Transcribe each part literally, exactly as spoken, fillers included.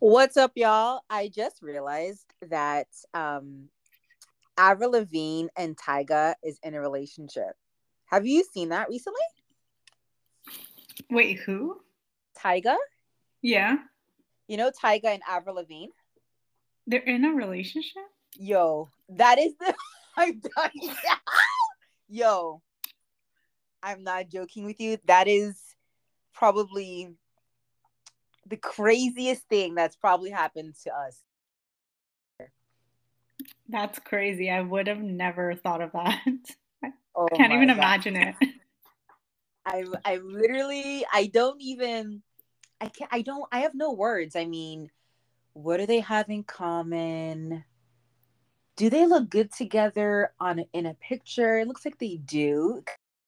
What's up, y'all? I just realized that um, Avril Lavigne and Tyga is in a relationship. Have you seen that recently? Wait, who? Tyga? Yeah. You know Tyga and Avril Lavigne? They're in a relationship? Yo, that is the... I'm dying. Yo, I'm not joking with you. That is probably the craziest thing that's probably happened to us. That's crazy. I would have never thought of that. Oh, I can't even God. imagine it. I I literally, I don't even, I can't, I don't, I have no words. I mean, what do they have in common? Do they look good together on in a picture? It looks like they do.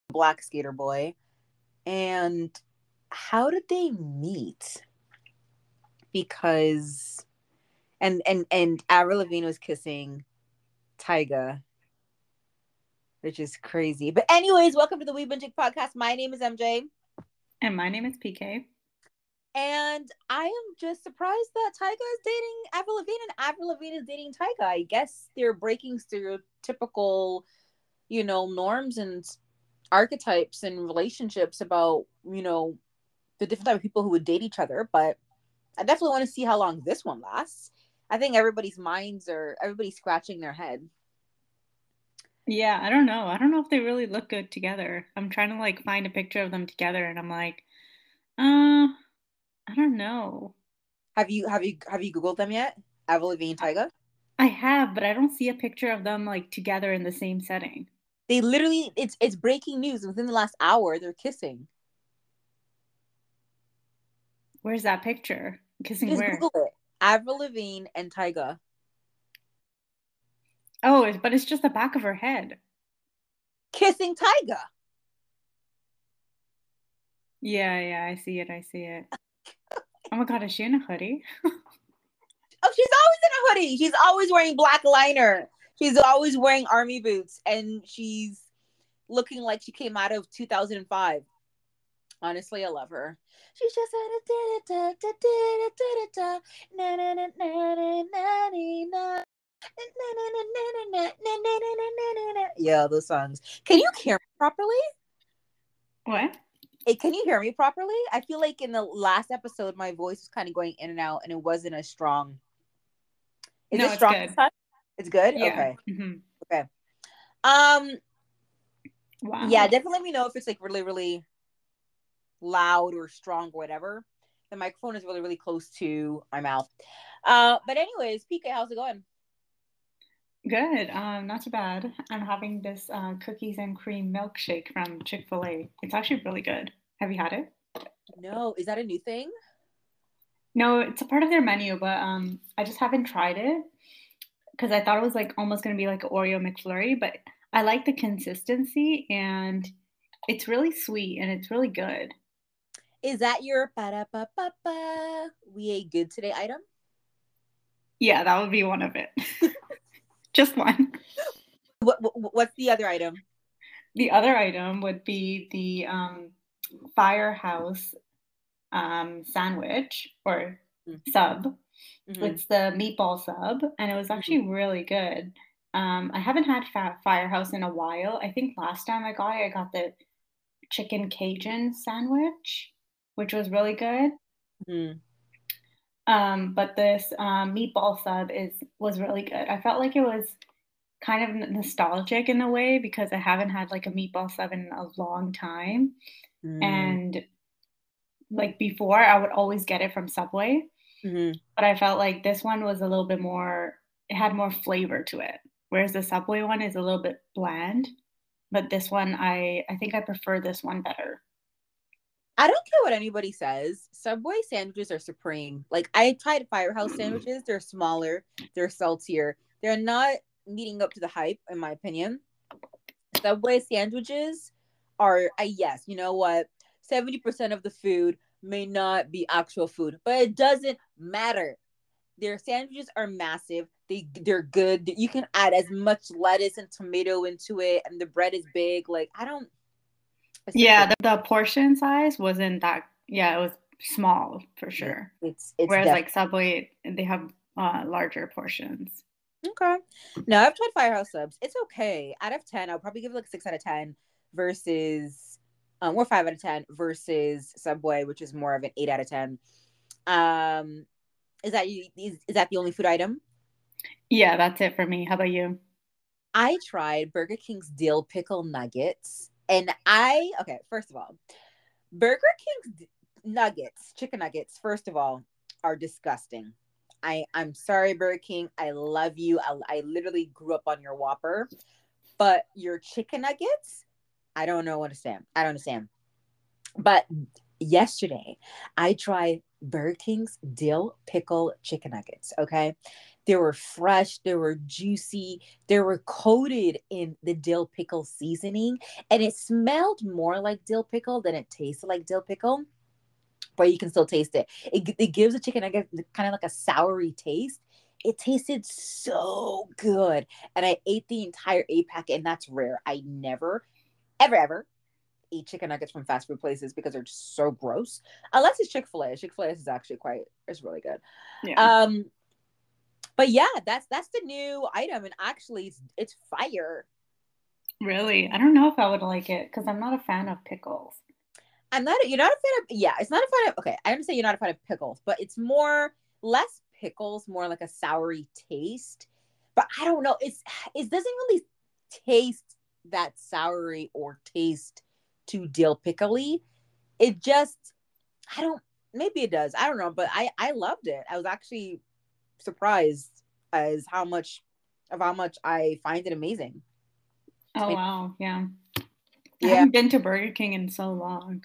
Black skater boy. And how did they meet? Because, and and and Avril Lavigne was kissing Tyga, which is crazy. But anyways, welcome to the We've Been Chick Podcast. My name is M J. And my name is P K. And I am just surprised that Tyga is dating Avril Lavigne and Avril Lavigne is dating Tyga. I guess they're breaking stereotypical, you know, norms and archetypes and relationships about, you know, the different type of people who would date each other. But I definitely want to see how long this one lasts. I think everybody's minds are, everybody's scratching their head. Yeah, I don't know. I don't know if they really look good together. I'm trying to like find a picture of them together and I'm like, uh... I don't know. Have you have you have you Googled them yet? Avril Lavigne, Tyga? I have, but I don't see a picture of them like together in the same setting. They literally, it's it's breaking news. Within the last hour, they're kissing. Where's that picture? Kissing just where? Google it. Avril Lavigne and Tyga. Oh, but it's just the back of her head. Kissing Tyga. Yeah, yeah, I see it. I see it. Oh my God, is she in a hoodie? Oh, she's always in a hoodie. She's always wearing black liner. She's always wearing army boots. And she's looking like she came out of two thousand five. Honestly, I love her. She's just yeah, those songs. Can you hear me properly? What? Hey, can you hear me properly? I feel like in the last episode, my voice was kind of going in and out, and it wasn't as strong. Is no, it strong it's good. This time? It's good? Yeah. Okay. Mm-hmm. Okay. Um. Wow. Yeah, definitely let me know if it's like really, really loud or strong or whatever. The microphone is really, really close to my mouth. Uh, but anyways, P K, how's it going? Good. Um, not too bad. I'm having this uh, cookies and cream milkshake from Chick-fil-A. It's actually really good. Have you had it? No. Is that a new thing? No, it's a part of their menu, but um, I just haven't tried it because I thought it was like almost going to be like an Oreo McFlurry, but I like the consistency and it's really sweet and it's really good. Is that your ba-da-ba-ba-ba, we ate good today item? Yeah, that would be one of it. Just one. What, what what's the other item? The other item would be the um, Firehouse um, sandwich or mm-hmm. sub. Mm-hmm. It's the meatball sub, and it was actually mm-hmm. really good. Um, I haven't had fa- Firehouse in a while. I think last time I got it, I got the chicken Cajun sandwich, which was really good. Mm-hmm. Um, but this um, meatball sub is was really good. I felt like it was kind of nostalgic in a way because I haven't had like a meatball sub in a long time. Mm. And like before, I would always get it from Subway. Mm-hmm. But I felt like this one was a little bit more, it had more flavor to it. Whereas the Subway one is a little bit bland. But this one, I, I think I prefer this one better. I don't care what anybody says. Subway sandwiches are supreme. Like, I tried Firehouse sandwiches. They're smaller. They're saltier. They're not meeting up to the hype, in my opinion. Subway sandwiches are, uh, yes, you know what? seventy percent of the food may not be actual food, but it doesn't matter. Their sandwiches are massive. They, they're good. You can add as much lettuce and tomato into it, and the bread is big. Like, I don't... Yeah, the, the portion size wasn't that. Yeah, it was small for sure. It's, it's Whereas def- like Subway, they have uh, larger portions. Okay. No, I've tried Firehouse Subs. It's okay. Out of ten, I'll probably give it like six out of ten versus, um, or five out of ten versus Subway, which is more of an eight out of ten. Um, is that you? Is, is that the only food item? Yeah, that's it for me. How about you? I tried Burger King's dill pickle nuggets. And I, okay, first of all, Burger King's nuggets, chicken nuggets, first of all, are disgusting. I, I'm sorry, Burger King. I love you. I, I literally grew up on your Whopper. But your chicken nuggets, I don't know what to say. I don't understand. But yesterday, I tried Burger King's dill pickle chicken nuggets, okay? They were fresh, they were juicy, they were coated in the dill pickle seasoning, and it smelled more like dill pickle than it tasted like dill pickle, but you can still taste it. It, it gives the chicken nugget kind of like a soury taste. It tasted so good, and I ate the entire eight-pack, and that's rare. I never, ever, ever eat chicken nuggets from fast food places because they're just so gross. Unless it's Chick-fil-A. Chick-fil-A is actually quite, it's really good. Yeah. Um, but yeah, that's that's the new item, and actually, it's, it's fire. Really? I don't know if I would like it because I'm not a fan of pickles. I'm not. You're not a fan of. Yeah, it's not a fan of. Okay, I didn't say you're not a fan of pickles, but it's more less pickles, more like a soury taste. But I don't know. It's it doesn't really taste that soury or taste too dill pickly. It just, I don't, maybe it does. I don't know, but I, I loved it. I was actually surprised as how much of how much I find it amazing. Oh, I mean, wow. Yeah. yeah. I haven't been to Burger King in so long.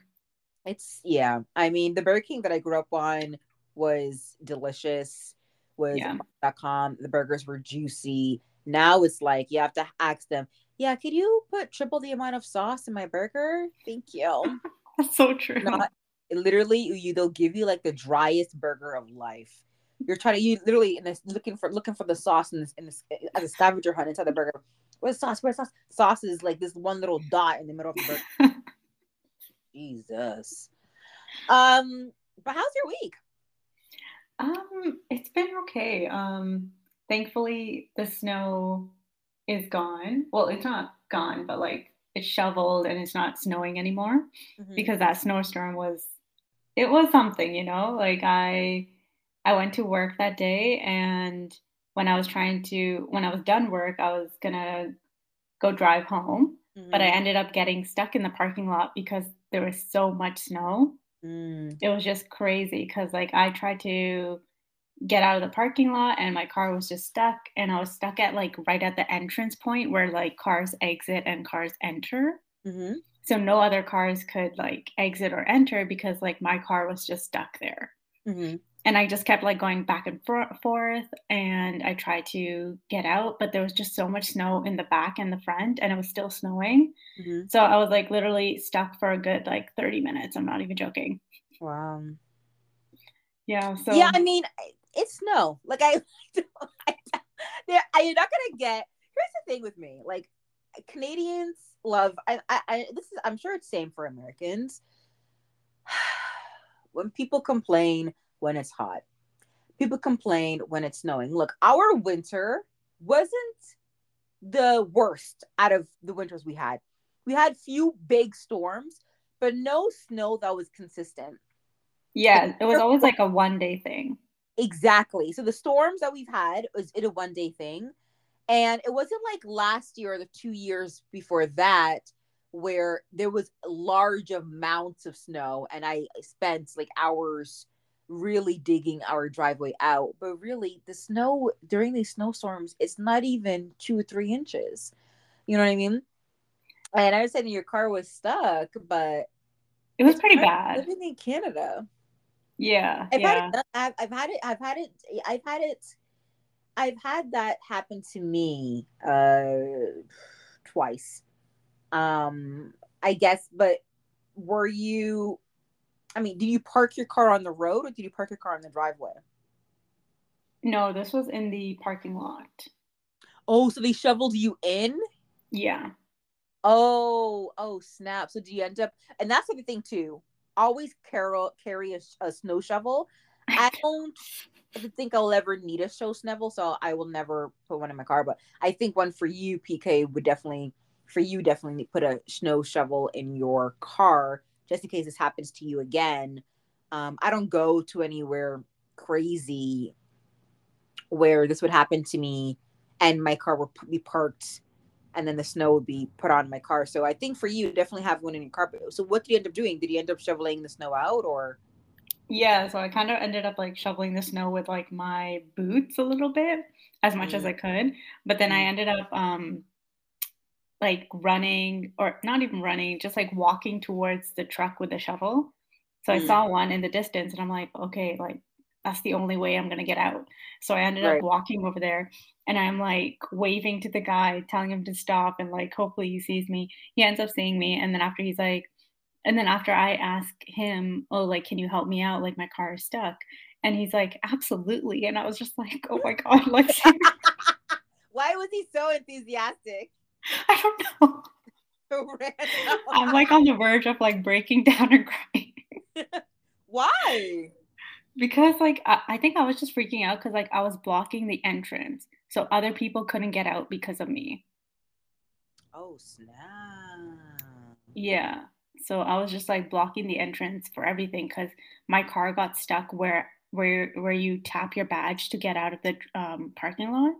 It's, yeah. I mean, the Burger King that I grew up on was delicious, was yeah. dot com. The burgers were juicy. Now it's like, you have to ask them, yeah, could you put triple the amount of sauce in my burger? Thank you. That's so true. Not, literally, you they'll give you like the driest burger of life. You're trying to, you literally in this, looking for looking for the sauce in this, in this as a scavenger hunt inside the burger. Where's sauce? Where's sauce? Sauce is like this one little dot in the middle of the burger. Jesus. Um, but how's your week? Um, it's been okay. Um, thankfully the snow is gone. Well, it's not gone, but like it's shoveled and it's not snowing anymore mm-hmm. because that snowstorm was, it was something, you know, like I, I went to work that day, and when I was trying to, when I was done work, I was going to go drive home, mm-hmm. but I ended up getting stuck in the parking lot because there was so much snow. Mm. It was just crazy. Cause like I tried to get out of the parking lot and my car was just stuck, and I was stuck at like right at the entrance point where like cars exit and cars enter. Mm-hmm. So no other cars could like exit or enter because like my car was just stuck there. Mm-hmm. And I just kept like going back and forth, and I tried to get out, but there was just so much snow in the back and the front, and it was still snowing. Mm-hmm. So I was like literally stuck for a good like thirty minutes. I'm not even joking. Wow. Yeah. So yeah, I mean, it's snow. Like I, I, I you're not gonna get. Here's the thing with me. Like Canadians love. I, I, I this is. I'm sure it's same for Americans. When people complain when it's hot, people complain when it's snowing. Look, our winter wasn't the worst out of the winters we had. We had few big storms, but no snow that was consistent. Yeah, it was always like a one day thing. Exactly. So the storms that we've had was it a one day thing. And it wasn't like last year or the two years before that where there was large amounts of snow, and I spent like hours really digging our driveway out. But really the snow during these snowstorms, it's not even two or three inches. You know what I mean? And I was saying your car was stuck, but it was pretty bad. Living in Canada. Yeah, I've, yeah. Had it, I've, I've had it. I've had it. I've had it. I've had that happen to me uh, twice, um, I guess. But were you? I mean, did you park your car on the road, or did you park your car in the driveway? No, this was in the parking lot. Oh, so they shoveled you in? Yeah. Oh, oh, snap! So do you end up? And that's the thing too. always carry, carry a, a snow shovel. I don't think I'll ever need a snow shovel, so I will never put one in my car. But I think one for you, P K, would definitely, for you, definitely put a snow shovel in your car just in case this happens to you again. Um, I don't go to anywhere crazy where this would happen to me and my car would be parked and then the snow would be put on my car. So I think for you, definitely have one in your car. So what did you end up doing? Did you end up shoveling the snow out, or? Yeah, so I kind of ended up like shoveling the snow with like my boots a little bit, as much mm. as I could. But then I ended up um, like running, or not even running, just like walking towards the truck with a shovel. So mm. I saw one in the distance and I'm like, okay, like that's the only way I'm going to get out. So I ended right. up walking over there and I'm like waving to the guy, telling him to stop and like hopefully he sees me. He ends up seeing me, and then after he's like, And then after I ask him, oh, like, can you help me out? Like, my car is stuck. And he's like, absolutely. And I was just like, oh, my God. Like, why was he so enthusiastic? I don't know. So random. I'm, like, on the verge of, like, breaking down and crying. Why? Because, like, I-, I think I was just freaking out because, like, I was blocking the entrance. So other people couldn't get out because of me. Oh, snap. Yeah. So I was just like blocking the entrance for everything because my car got stuck where where where you tap your badge to get out of the um, parking lot,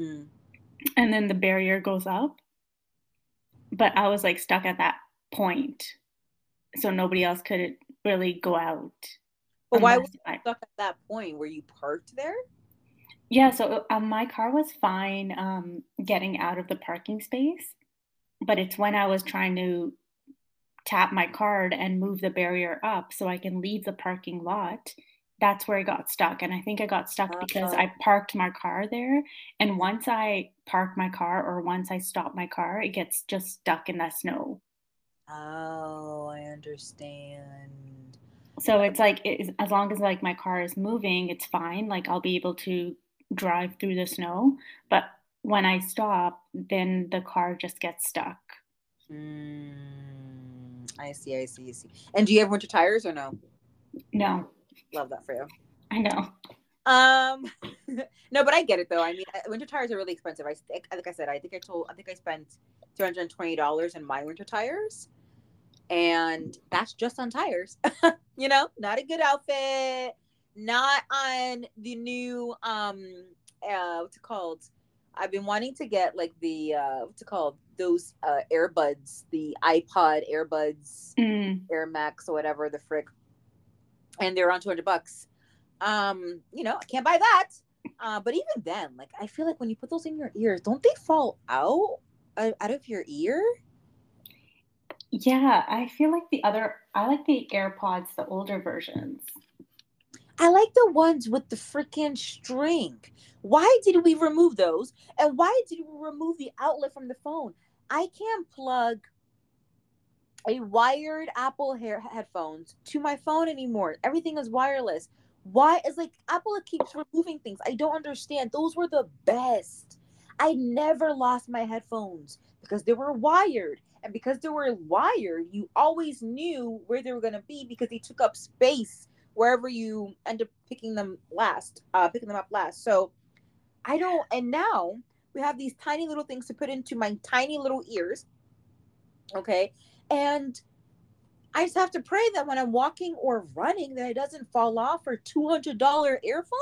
mm. and then the barrier goes up. But I was like stuck at that point, so nobody else could really go out. But why was you I... stuck at that point? Were you parked there? Yeah. So um, my car was fine um, getting out of the parking space, but it's when I was trying to tap my card and move the barrier up so I can leave the parking lot. That's where I got stuck. And I think I got stuck uh-huh. because I parked my car there. And once I park my car or once I stop my car, it gets just stuck in that snow. Oh, I understand. So it's like, it is, as long as like my car is moving, it's fine. Like I'll be able to drive through the snow. But when I stop, then the car just gets stuck. Mm. I see, I see, I see. And do you have winter tires or no? No. Love that for you. I know. Um, no, but I get it though. I mean, winter tires are really expensive. I like I said, I think I told, I think I spent three hundred twenty dollars on my winter tires, and that's just on tires. You know, not a good outfit, not on the new um, uh, what's it called? I've been wanting to get like the uh, what's it called? Those uh, earbuds, the iPod earbuds, mm. Air Max or whatever the frick, and they're on two hundred bucks. Um, you know, I can't buy that. Uh, but even then, like I feel like when you put those in your ears, don't they fall out uh, out of your ear? Yeah, I feel like the other. I like the AirPods, the older versions. I like the ones with the freaking string. Why did we remove those? And why did we remove the outlet from the phone? I can't plug a wired Apple hair headphones to my phone anymore. Everything is wireless. Why? It's like Apple keeps removing things. I don't understand. Those were the best. I never lost my headphones because they were wired. And because they were wired, you always knew where they were going to be because they took up space wherever you end up picking them last, uh, picking them up last. So I don't, and now we have these tiny little things to put into my tiny little ears. Okay. And I just have to pray that when I'm walking or running, that it doesn't fall off. Or two hundred dollars earphone,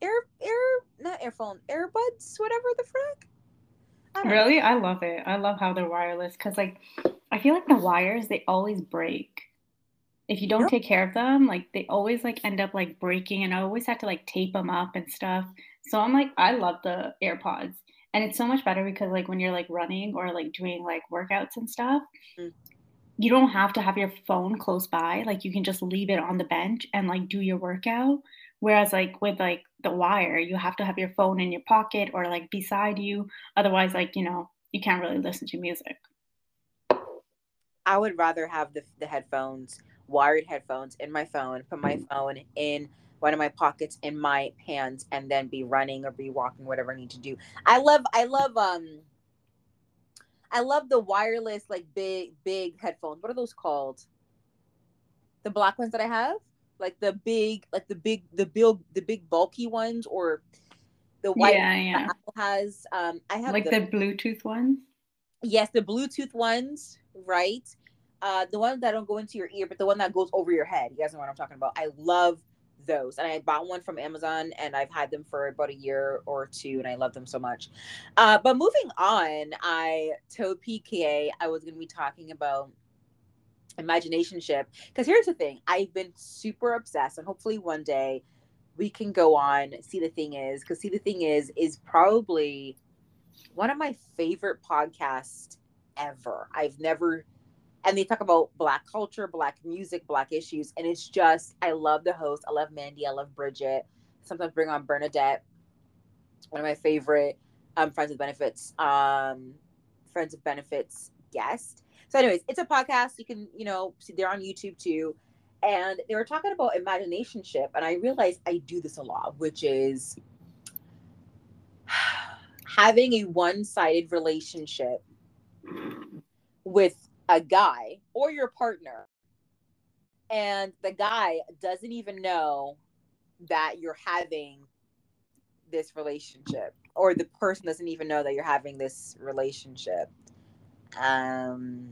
air, air, not earphone, earbuds, whatever the frick. I really? Know. I love it. I love how they're wireless. Cause like, I feel like the wires, they always break. If you don't yep. take care of them, like they always like end up like breaking, and I always had to like tape them up and stuff. So I'm like, I love the AirPods, and it's so much better because like when you're like running or like doing like workouts and stuff, mm. you don't have to have your phone close by. Like you can just leave it on the bench and like do your workout. Whereas like with like the wire, you have to have your phone in your pocket or like beside you. Otherwise, like, you know, you can't really listen to music. I would rather have the the headphones. Wired headphones in my phone, put my phone in one of my pockets in my pants, and then be running or be walking, whatever I need to do. I love, I love, um, I love the wireless, like big, big headphones. What are those called? the black ones that I have, like the big, like the big, the big, the big bulky ones, or the white yeah, yeah. that Apple has. Um, I have like the, the Bluetooth ones. Yes, the Bluetooth ones, right? Uh, the ones that don't go into your ear, but the one that goes over your head. You guys know what I'm talking about. I love those, and I bought one from Amazon, and I've had them for about a year or two, and I love them so much. Uh, but moving on, I told P K I was going to be talking about Imaginationship, because here's the thing, I've been super obsessed, and hopefully one day we can go on See the Thing Is, because See the Thing Is is probably one of my favorite podcasts ever. I've never, and they talk about Black culture, Black music, Black issues, and it's just, I love the host. I love Mandy. I love Bridget. Sometimes bring on Bernadette, one of my favorite um, Friends with Benefits, um, Friends with Benefits guest. So anyways, it's a podcast. You can, you know, see, they're on YouTube too. And they were talking about imaginationship. And I realized I do this a lot, which is having a one-sided relationship with a guy or your partner. And the guy doesn't even know that you're having this relationship, or the person doesn't even know that you're having this relationship. Um,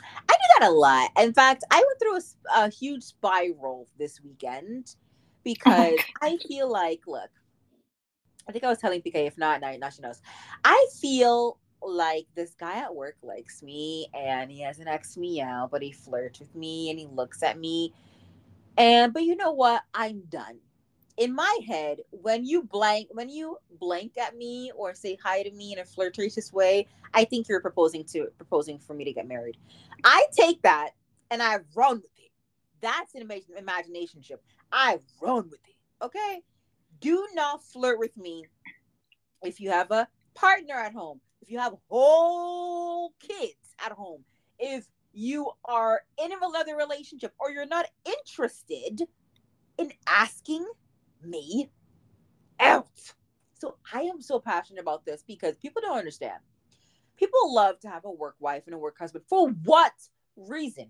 I do that a lot. In fact, I went through a, a huge spiral this weekend because I feel like, look, I think I was telling P K, if not, now, now she knows. I feel like this guy at work likes me, and he hasn't asked me out, but he flirts with me and he looks at me. And, but you know what? I'm done. In my head, when you blank, when you blank at me or say hi to me in a flirtatious way, I think you're proposing to proposing for me to get married. I take that and I run with it. That's an imagine, imaginationship. I run with it. Okay. Do not flirt with me if you have a partner at home, if you have whole kids at home, if you are in another relationship, or you're not interested in asking me out. So I am so passionate about this because people don't understand. People love to have a work wife and a work husband. For what reason?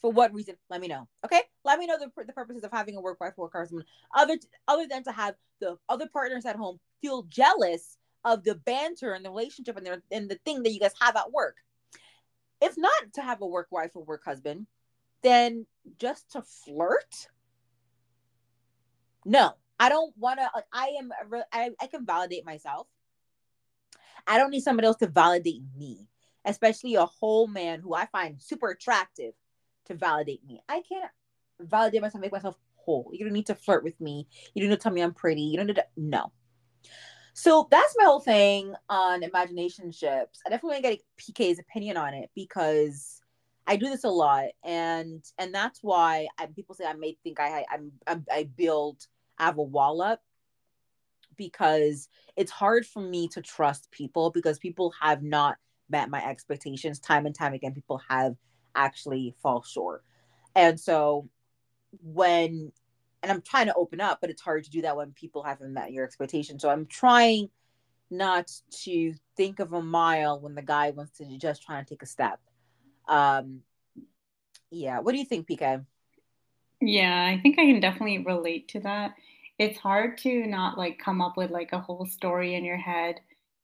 For what reason? Let me know. Okay? Let me know the, the purposes of having a work wife or work husband. Other, other than to have the other partners at home feel jealous of the banter and the relationship and the, and the thing that you guys have at work. If not to have a work wife or work husband, then just to flirt? No, I don't want to, like, I am, I, I can validate myself. I don't need somebody else to validate me, especially a whole man who I find super attractive to validate me. I can't validate myself, make myself whole. You don't need to flirt with me. You don't need to tell me I'm pretty. You don't need to, no. So that's my whole thing on imaginationship. I definitely want to get P K's opinion on it because I do this a lot, and and that's why I, people say I may think I I'm, I'm I build I have a wall up, because it's hard for me to trust people because people have not met my expectations time and time again. People have actually fall short, and so when and I'm trying to open up, but it's hard to do that when people haven't met your expectations. So I'm trying not to think of a mile when the guy wants to just try and take a step. Um, yeah. What do you think, P K? Yeah, I think I can definitely relate to that. It's hard to not like come up with like a whole story in your head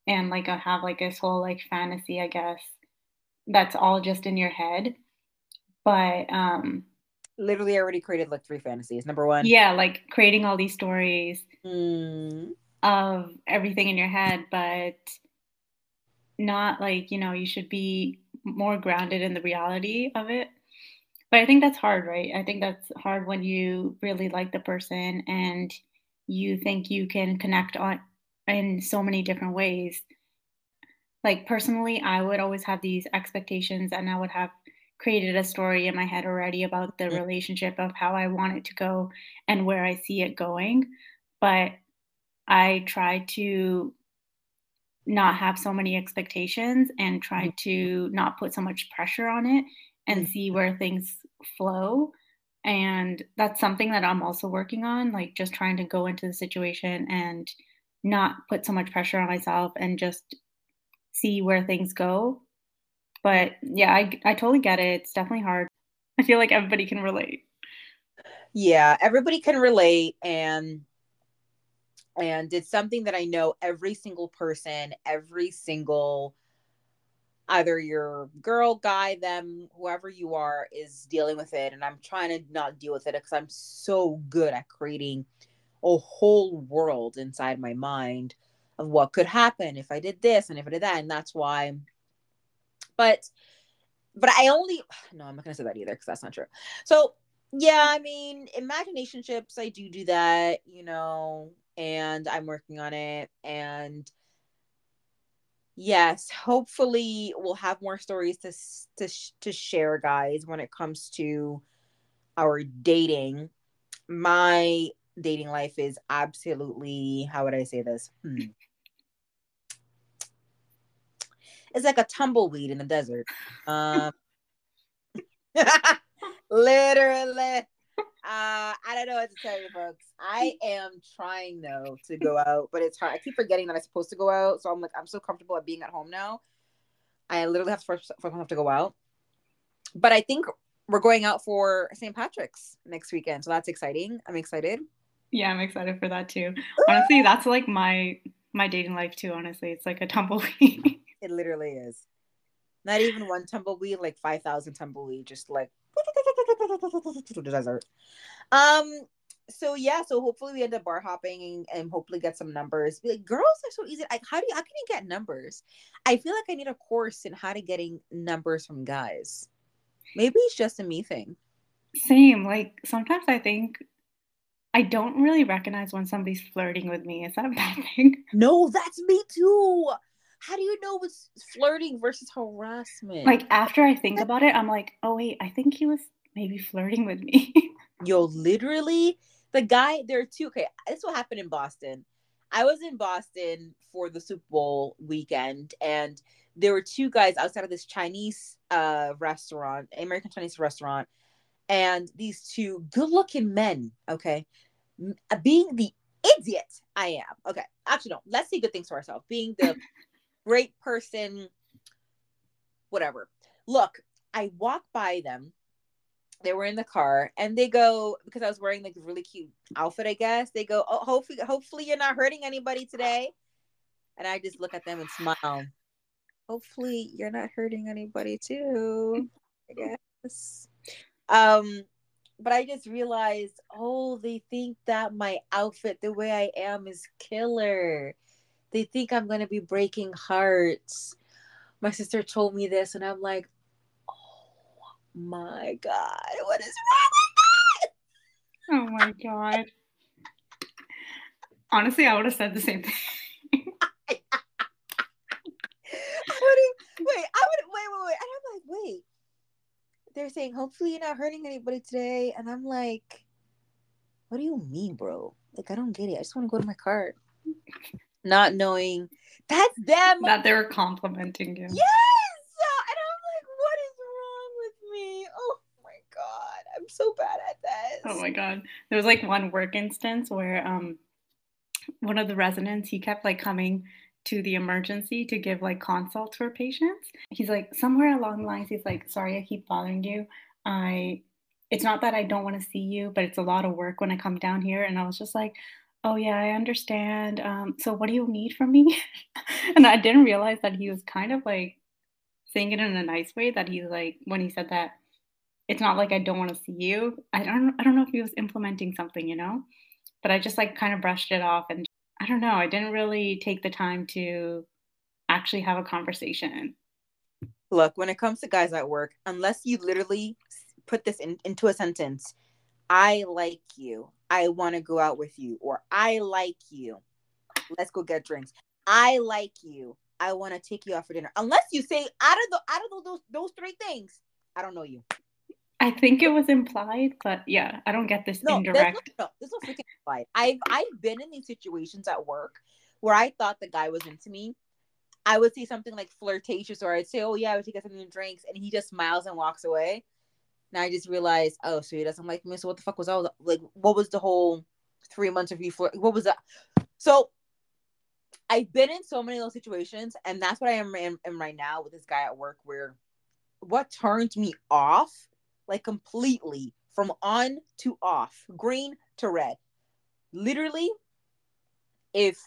and like a, have like this whole like fantasy, I guess, that's all just in your head. But, um, literally I already created like three fantasies. Number one. Yeah. Like creating all these stories mm. of everything in your head, but not like, you know, you should be more grounded in the reality of it. But I think that's hard, right? I think that's hard when you really like the person and you think you can connect on in so many different ways. Like personally, I would always have these expectations, and I would have created a story in my head already about the relationship of how I want it to go and where I see it going. But I try to not have so many expectations and try to not put so much pressure on it and see where things flow. And that's something that I'm also working on, like just trying to go into the situation and not put so much pressure on myself and just see where things go. But yeah, I, I totally get it. It's definitely hard. I feel like everybody can relate. Yeah, everybody can relate. And and it's something that I know every single person, every single, either your girl, guy, them, whoever you are, is dealing with it. And I'm trying to not deal with it because I'm so good at creating a whole world inside my mind of what could happen if I did this and if I did that. And that's why. But but I only, no, I'm not going to say that either because that's not true. So, yeah, I mean, imaginationships, I do do that, you know, and I'm working on it. And yes, hopefully we'll have more stories to to to share, guys, when it comes to our dating. My dating life is absolutely, how would I say this? Hmm. It's like a tumbleweed in the desert. Um, literally. Uh, I don't know what to tell you, folks. I am trying, though, to go out, but it's hard. I keep forgetting that I'm supposed to go out, so I'm like, I'm so comfortable at being at home now. I literally have to first, first have to go out. But I think we're going out for Saint Patrick's next weekend, so that's exciting. I'm excited. Yeah, I'm excited for that, too. Honestly, that's like my my dating life, too, honestly. It's like a tumbleweed. It literally is. Not even one tumbleweed, like five thousand tumbleweed, just like desert. Um, so yeah, so hopefully we end up bar hopping and, and hopefully get some numbers. Be like, girls are so easy. Like, how do you, how can you get numbers? I feel like I need a course in how to getting numbers from guys. Maybe it's just a me thing. Same. Like sometimes I think I don't really recognize when somebody's flirting with me. Is that a bad thing? No, that's me too. How do you know what's flirting versus harassment? Like after I think about it, I'm like, oh wait, I think he was maybe flirting with me. Yo, literally, the guy, there are two. Okay, this will happen in Boston. I was in Boston for the Super Bowl weekend, and there were two guys outside of this Chinese uh, restaurant, American Chinese restaurant, and these two good-looking men, okay, being the idiot I am. Okay, actually, no, let's say good things for ourselves. Being the great person, whatever. Look, I walk by them. They were in the car, and they go, because I was wearing like a really cute outfit, I guess. They go, oh, hopefully, hopefully you're not hurting anybody today. And I just look at them and smile. Hopefully you're not hurting anybody too, I guess. Um, but I just realized, oh, they think that my outfit, the way I am, is killer. They think I'm going to be breaking hearts. My sister told me this, and I'm like, my God, what is wrong with that? Oh my God. Honestly, I would have said the same thing. I would have, wait, I would wait, wait, wait. And I'm like, wait. They're saying, hopefully you're not hurting anybody today. And I'm like, what do you mean, bro? Like, I don't get it. I just want to go to my car. Not knowing that's them. That they were complimenting you. Yeah. I'm so bad at this. Oh my God. There was like one work instance where um one of the residents, he kept like coming to the emergency to give like consults for patients. He's like, somewhere along the lines, he's like, sorry, I keep bothering you. I it's not that I don't want to see you, but it's a lot of work when I come down here. And I was just like, oh yeah, I understand. Um, so what do you need from me? And I didn't realize that he was kind of like saying it in a nice way, that he's like, when he said that, it's not like I don't want to see you. I don't I don't know if he was implementing something, you know, but I just like kind of brushed it off. And I don't know. I didn't really take the time to actually have a conversation. Look, when it comes to guys at work, unless you literally put this in, into a sentence, I like you. I want to go out with you. Or I like you. Let's go get drinks. I like you. I want to take you out for dinner. Unless you say out of the out of those those three things, I don't know you. I think it was implied, but yeah, I don't get this no, indirect. No, this was freaking implied. I've, I've been in these situations at work where I thought the guy was into me. I would say something like flirtatious, or I'd say, oh yeah, I would take us something to drinks. And he just smiles and walks away. And I just realized, oh, so he doesn't like me. So what the fuck was all, like, what was the whole three months of you flirt? What was that? So I've been in so many of those situations. And that's what I am, am, am right now with this guy at work, where what turned me off like completely from on to off, green to red. Literally, if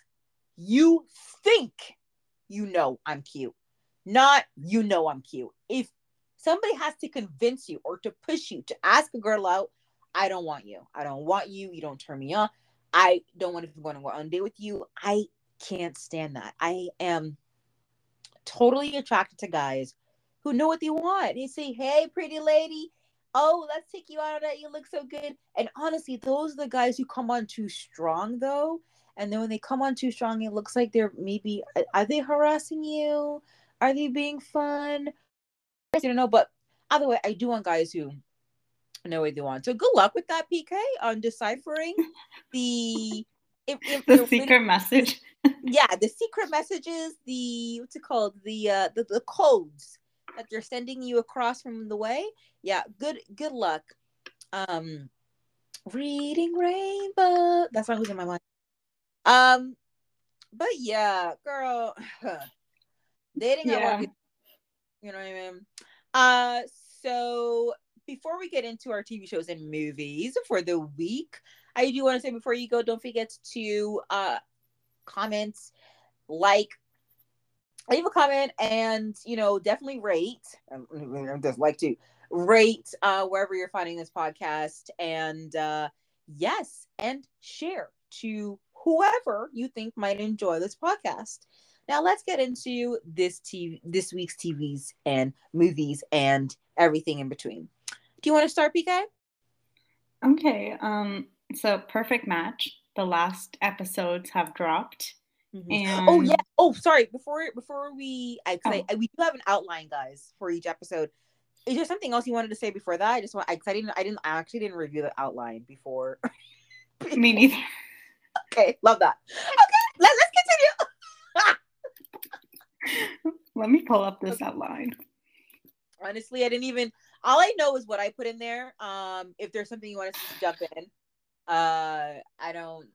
you think you know I'm cute, not you know I'm cute. If somebody has to convince you or to push you to ask a girl out, I don't want you. I don't want you. You don't turn me on. I don't want to go on a date with you. I can't stand that. I am totally attracted to guys who know what they want. They say, hey, pretty lady. Oh, let's take you out on that. You look so good. And honestly, those are the guys who come on too strong, though. And then when they come on too strong, it looks like they're maybe, are they harassing you? Are they being fun? I don't know. But either way, I do want guys who know what they want. So good luck with that, P K, on deciphering the if, if the secret really, message. Yeah, the secret messages, the what's it called? The uh the, the codes that they're sending you across from the way. Yeah, good good luck. Um Reading Rainbow. That song was in my mind. Um but yeah, girl, dating at work, you know what I mean? Uh so before we get into our T V shows and movies for the week, I do want to say before you go, don't forget to uh, comment, like, leave a comment, and, you know, definitely rate. I just like to rate uh, wherever you're finding this podcast. And uh, yes, and share to whoever you think might enjoy this podcast. Now let's get into this T V, this week's T Vs and movies and everything in between. Do you want to start, P K? Okay. Um, so, Perfect Match. The last episodes have dropped. Mm-hmm. And... Oh, yeah. Oh, sorry. Before before we... I, oh. I, we do have an outline, guys, for each episode. Is there something else you wanted to say before that? I just want... I, I, didn't, I, didn't, I actually didn't review the outline before. Me neither. Okay. Love that. Okay. Let, let's continue. Let me pull up this okay. outline. Honestly, I didn't even... All I know is what I put in there. Um, if there's something you want us to jump in, uh, I don't,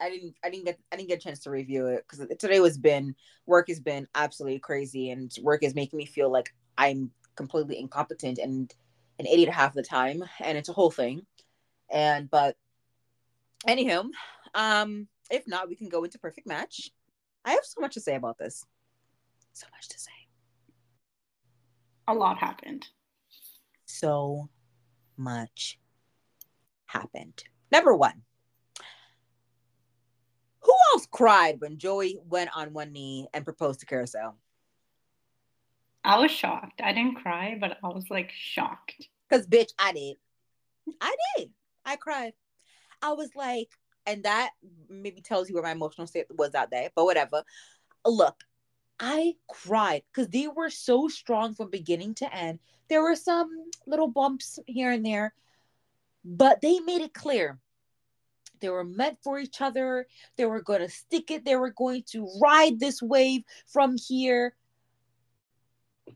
I didn't, I didn't get, I didn't get a chance to review it because today was been work has been absolutely crazy, and work is making me feel like I'm completely incompetent and an idiot half the time, and it's a whole thing. And but, anywho, um, if not, we can go into Perfect Match. I have so much to say about this. So much to say. A lot happened. So much happened. Number one, who else cried when Joey went on one knee and proposed to Carousel? I was shocked. I didn't cry, but I was like shocked. Because bitch, I did. I did. I cried. I was like, and that maybe tells you where my emotional state was that day, but whatever. Look. I cried because they were so strong from beginning to end. There were some little bumps here and there, but they made it clear. They were meant for each other. They were going to stick it. They were going to ride this wave from here.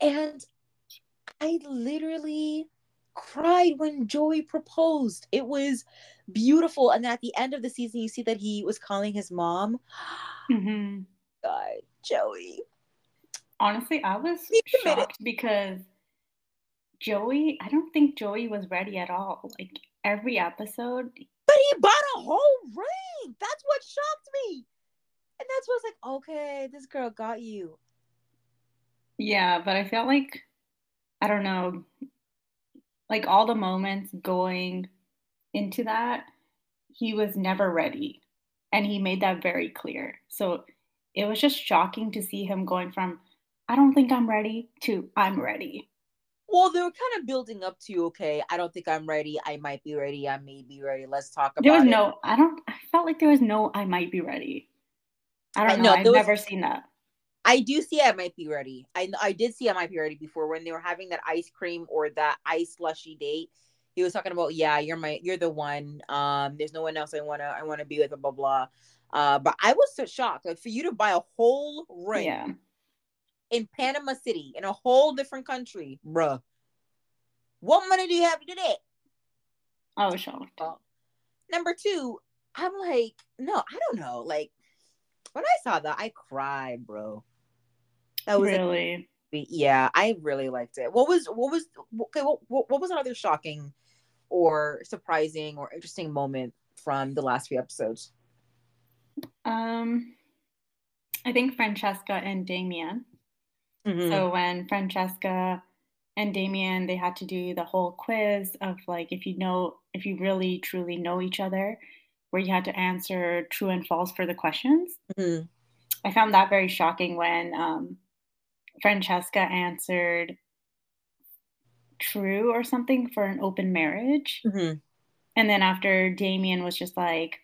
And I literally cried when Joey proposed. It was beautiful. And at the end of the season, you see that he was calling his mom. Mm-hmm. God, Joey. Honestly, I was shocked because Joey, I don't think Joey was ready at all. Like, every episode. But he bought a whole ring. That's what shocked me. And that's what I was like, okay, this girl got you. Yeah, but I felt like, I don't know, like all the moments going into that, he was never ready. And he made that very clear. So it was just shocking to see him going from, I don't think I'm ready, to I'm ready. Well, they were kind of building up to, okay, I don't think I'm ready. I might be ready. I may be ready. Let's talk about it. There was it. no, I don't, I felt like there was no, I might be ready. I don't I know. know. I've never was, seen that. I do see I might be ready. I I did see I might be ready before when they were having that ice cream or that ice slushy date. He was talking about, yeah, you're my, you're the one. Um, there's no one else I want to, I want to be with, blah, blah, blah. Uh, but I was so shocked. Like, for you to buy a whole ring yeah. in Panama City, in a whole different country, bruh. What money do you have to do that? I was shocked. Number two, I'm like, no, I don't know. Like, when I saw that, I cried, bro. That was really? Like, creepy. Yeah, I really liked it. What was what was okay? What, what was another shocking or surprising or interesting moment from the last few episodes? Um, I think Francesca and Damien. Mm-hmm. So when Francesca and Damien, they had to do the whole quiz of like, if you know, if you really truly know each other, where you had to answer true and false for the questions. Mm-hmm. I found that very shocking when um, Francesca answered true or something for an open marriage. Mm-hmm. And then after, Damien was just like,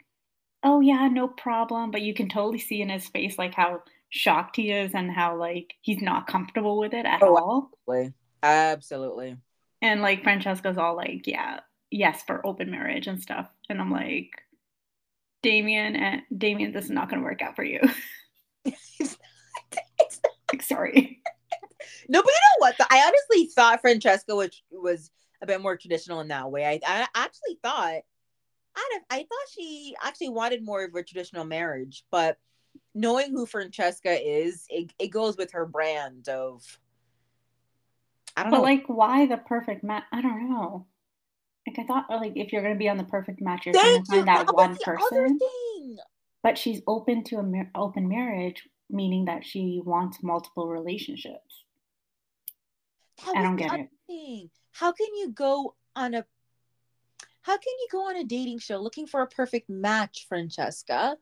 oh yeah, no problem. But you can totally see in his face like how shocked he is and how like he's not comfortable with it at oh, all. Absolutely. Absolutely. And like Francesca's all like, yeah, yes for open marriage and stuff. And I'm like, Damien, and Damien, this is not going to work out for you. It's not, it's not. Like, sorry. No, but you know what? I honestly thought Francesca was, was a bit more traditional in that way. I, I actually thought I, I thought she actually wanted more of a traditional marriage, but knowing who Francesca is, it, it goes with her brand of, I don't but know. But like, why the perfect match? I don't know. Like, I thought, like, if you're going to be on the perfect match, you're going to find that, that one person. But she's open to an ma- open marriage, meaning that she wants multiple relationships. That I don't get it. Thing. How can you go on a How can you go on a dating show looking for a perfect match, Francesca,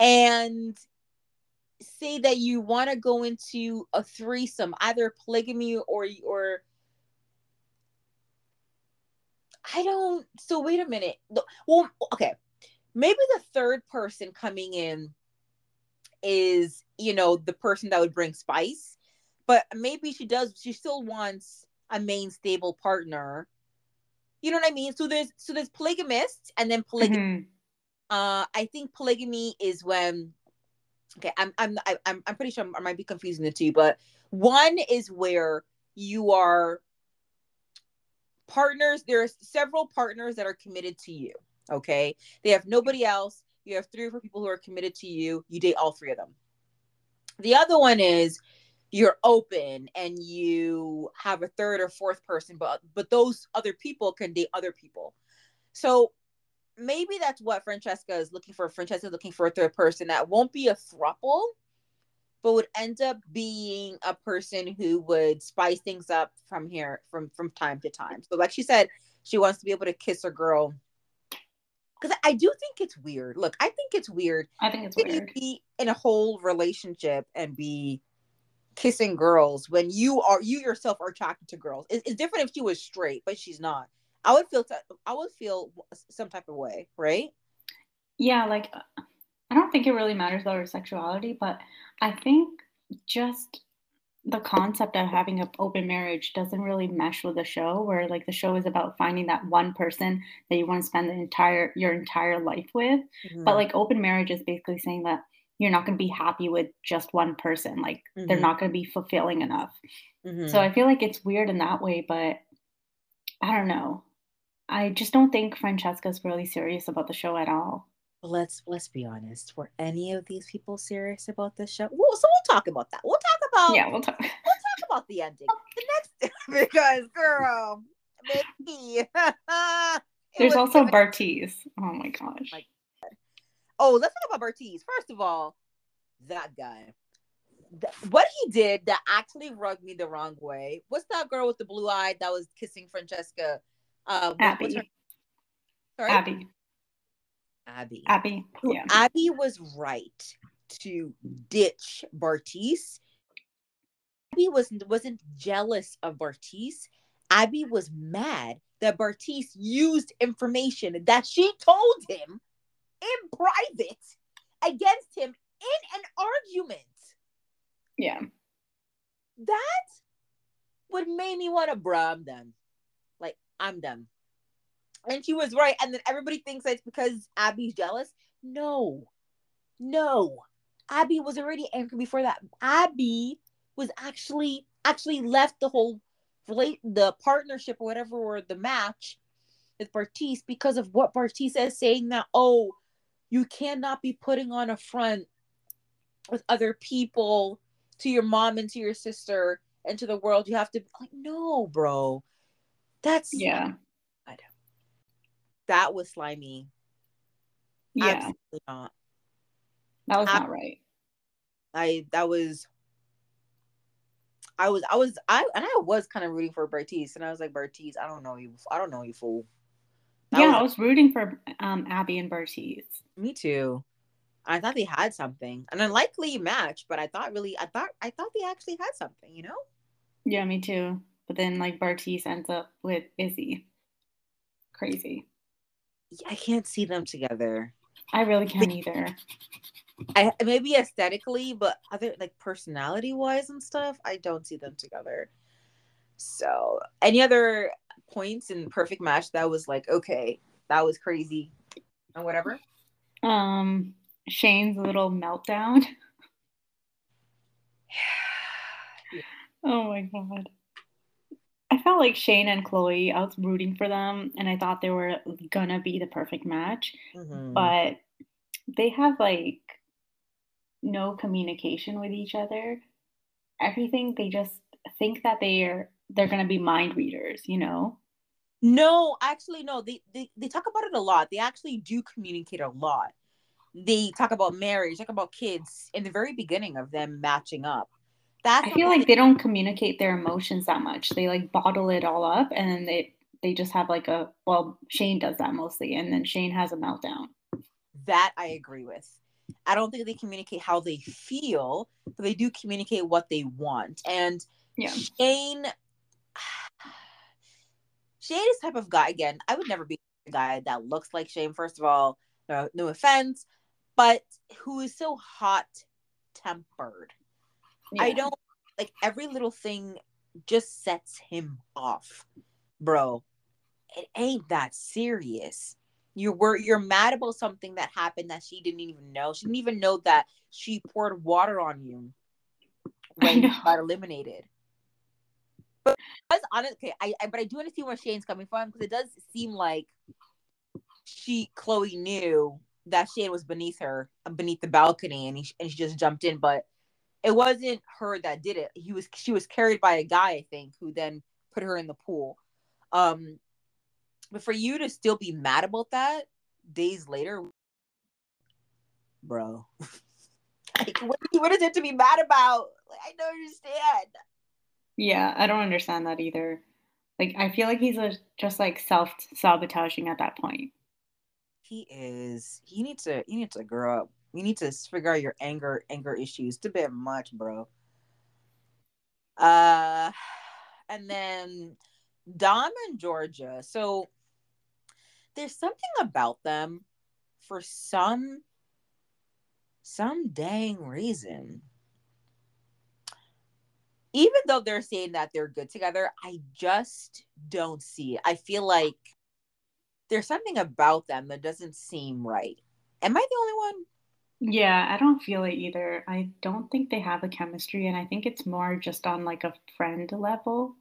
and say that you want to go into a threesome, either polygamy or, or I don't, so wait a minute. Well, okay. Maybe the third person coming in is, you know, the person that would bring spice, but maybe she does, she still wants a main stable partner. You know what I mean? So there's so there's polygamists and then polygamy. Mm-hmm. Uh, I think polygamy is when. Okay, I'm I'm I'm I'm pretty sure I might be confusing the two, but one is where you are partners. There are several partners that are committed to you. Okay, they have nobody else. You have three or four people who are committed to you. You date all three of them. The other one is, you're open and you have a third or fourth person, but but those other people can date other people. So maybe that's what Francesca is looking for. Francesca is looking for a third person that won't be a throuple, but would end up being a person who would spice things up from here, from, from time to time. So like she said, she wants to be able to kiss a girl. Because I do think it's weird. Look, I think it's weird. I think it's weird. You can be in a whole relationship and be kissing girls when you are you yourself are attracted to girls. It's, it's different if she was straight, but she's not. I would feel t- I would feel some type of way, right? Yeah, like I don't think it really matters about her sexuality, but I think just the concept of having an open marriage doesn't really mesh with the show, where like the show is about finding that one person that you want to spend the entire your entire life with. Mm-hmm. But like open marriage is basically saying that you're not going to be happy with just one person. Like, mm-hmm. they're not going to be fulfilling enough. Mm-hmm. So I feel like it's weird in that way, but I don't know. I just don't think Francesca's really serious about the show at all. Let's let's be honest. Were any of these people serious about this show? Well, so we'll talk about that. We'll talk about yeah. We'll talk. We'll talk about the ending. The next because girl, baby. There's also so- Bartise. Oh my gosh. Like, Oh, let's talk about Bartise. First of all, that guy. Th- what he did that actually rubbed me the wrong way. What's that girl with the blue eye that was kissing Francesca? Uh, Abby. What's her- Sorry? Abby. Abby. Abby. Yeah. Abby was right to ditch Bartise. Abby was, wasn't jealous of Bartise. Abby was mad that Bartise used information that she told him in private against him in an argument. Yeah. That would make me want to, bruh, I'm done. Like, I'm done. And she was right. And then everybody thinks that it's because Abby's jealous. No. No. Abby was already angry before that. Abby was actually, actually left the whole, the partnership or whatever, or the match with Bartise because of what Bartise is saying that, oh, you cannot be putting on a front with other people to your mom and to your sister, into the world, you have to be like, no, bro. That's yeah. I don't. That was slimy. Yeah. Absolutely not. That was I, not right. I that was I was I was I and I was kind of rooting for Bartise, and I was like, Bartise, I don't know you I don't know you fool. That yeah, was, I was rooting for um Abby and Bartise. Me too. I thought they had something. An unlikely match, but I thought really I thought I thought they actually had something, you know? Yeah, me too. But then like Bartise ends up with Izzy. Crazy. I can't see them together. I really can't either. I maybe aesthetically, but other like personality wise and stuff, I don't see them together. So any other points in Perfect Match that was like, okay, that was crazy and whatever? Um Shane's little meltdown. Yeah. Oh my god. I felt like Shane and Chloe, I was rooting for them, and I thought they were gonna be the perfect match. Mm-hmm. But they have like no communication with each other. Everything, they just think that they're they're gonna be mind readers, you know? No, actually no, they, they they talk about it a lot. They actually do communicate a lot. They talk about marriage, talk about kids in the very beginning of them matching up. That's I feel like they don't communicate their emotions that much. They like bottle it all up, and then they they just have like a well, Shane does that mostly, and then Shane has a meltdown. That I agree with. I don't think they communicate how they feel, but they do communicate what they want. And yeah. Shane Shane is the type of guy, again, I would never be a guy that looks like Shane, first of all. No, no offense, but who is so hot-tempered. Yeah. I don't, like, every little thing just sets him off. Bro, it ain't that serious. You were, you're mad about something that happened that she didn't even know. She didn't even know that she poured water on you when you got eliminated. But that's honest, okay, I, I, but I do understand where Shane's coming from, because it does seem like she, Chloe, knew that Shane was beneath her, beneath the balcony, and, he, and she just jumped in, but it wasn't her that did it. He was, she was carried by a guy, I think, who then put her in the pool. Um, but for you to still be mad about that days later, bro, like, what, what is it to be mad about? Like, I don't understand. Yeah, I don't understand that either. Like, I feel like he's a, just like self-sabotaging at that point. He is. You need to. You need to grow up. You need to figure out your anger, anger issues. It's a bit much, bro. Uh, and then Dom and Georgia. So there's something about them for some, some dang reason. Even though they're saying that they're good together, I just don't see it. I feel like there's something about them that doesn't seem right. Am I the only one? Yeah, I don't feel it either. I don't think they have the chemistry, and I think it's more just on like a friend level.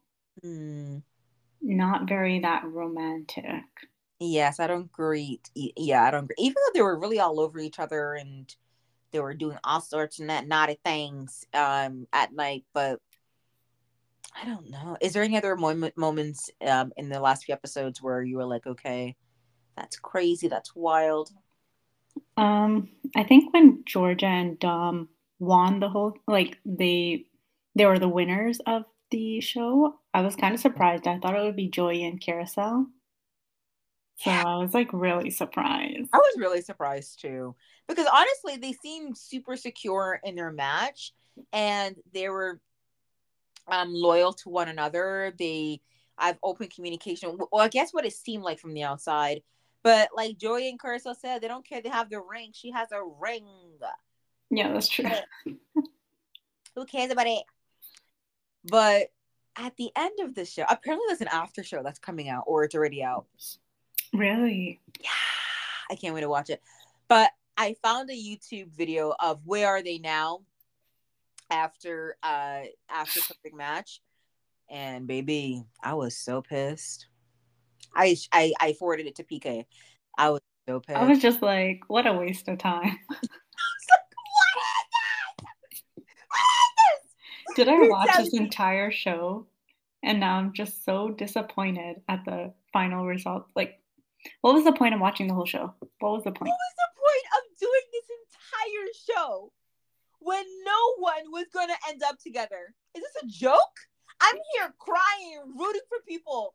Mm. Not very that romantic. Yes, I don't agree. Yeah, I don't agree. Even though they were really all over each other and they were doing all sorts of naughty things um, at night, but I don't know. Is there any other moment, moments um, in the last few episodes where you were like, okay, that's crazy, that's wild? Um, I think when Georgia and Dom won the whole, like, they they were the winners of the show, I was kind of surprised. I thought it would be Joey and Carousel. So yeah. I was, like, really surprised. I was really surprised, too. Because, honestly, they seemed super secure in their match, and they were Um, loyal to one another. They have open communication. Well, I guess what it seemed like from the outside. But like Joey and Carousel said, they don't care. They have the ring. She has a ring. Yeah, that's true. Who cares about it? But at the end of the show, apparently there's an after show that's coming out, or it's already out. Really? Yeah. I can't wait to watch it. But I found a YouTube video of where are they now after uh after Perfect Match, and baby, I was so pissed. I, I I forwarded it to P K. I was so pissed. I was just like, what a waste of time. I was like, what is this? What is this? Did I watch this entire show? And now I'm just so disappointed at the final result. Like, what was the point of watching the whole show? What was the point? What was the point of doing this entire show when no one was going to end up together? Is this a joke? I'm here crying, rooting for people.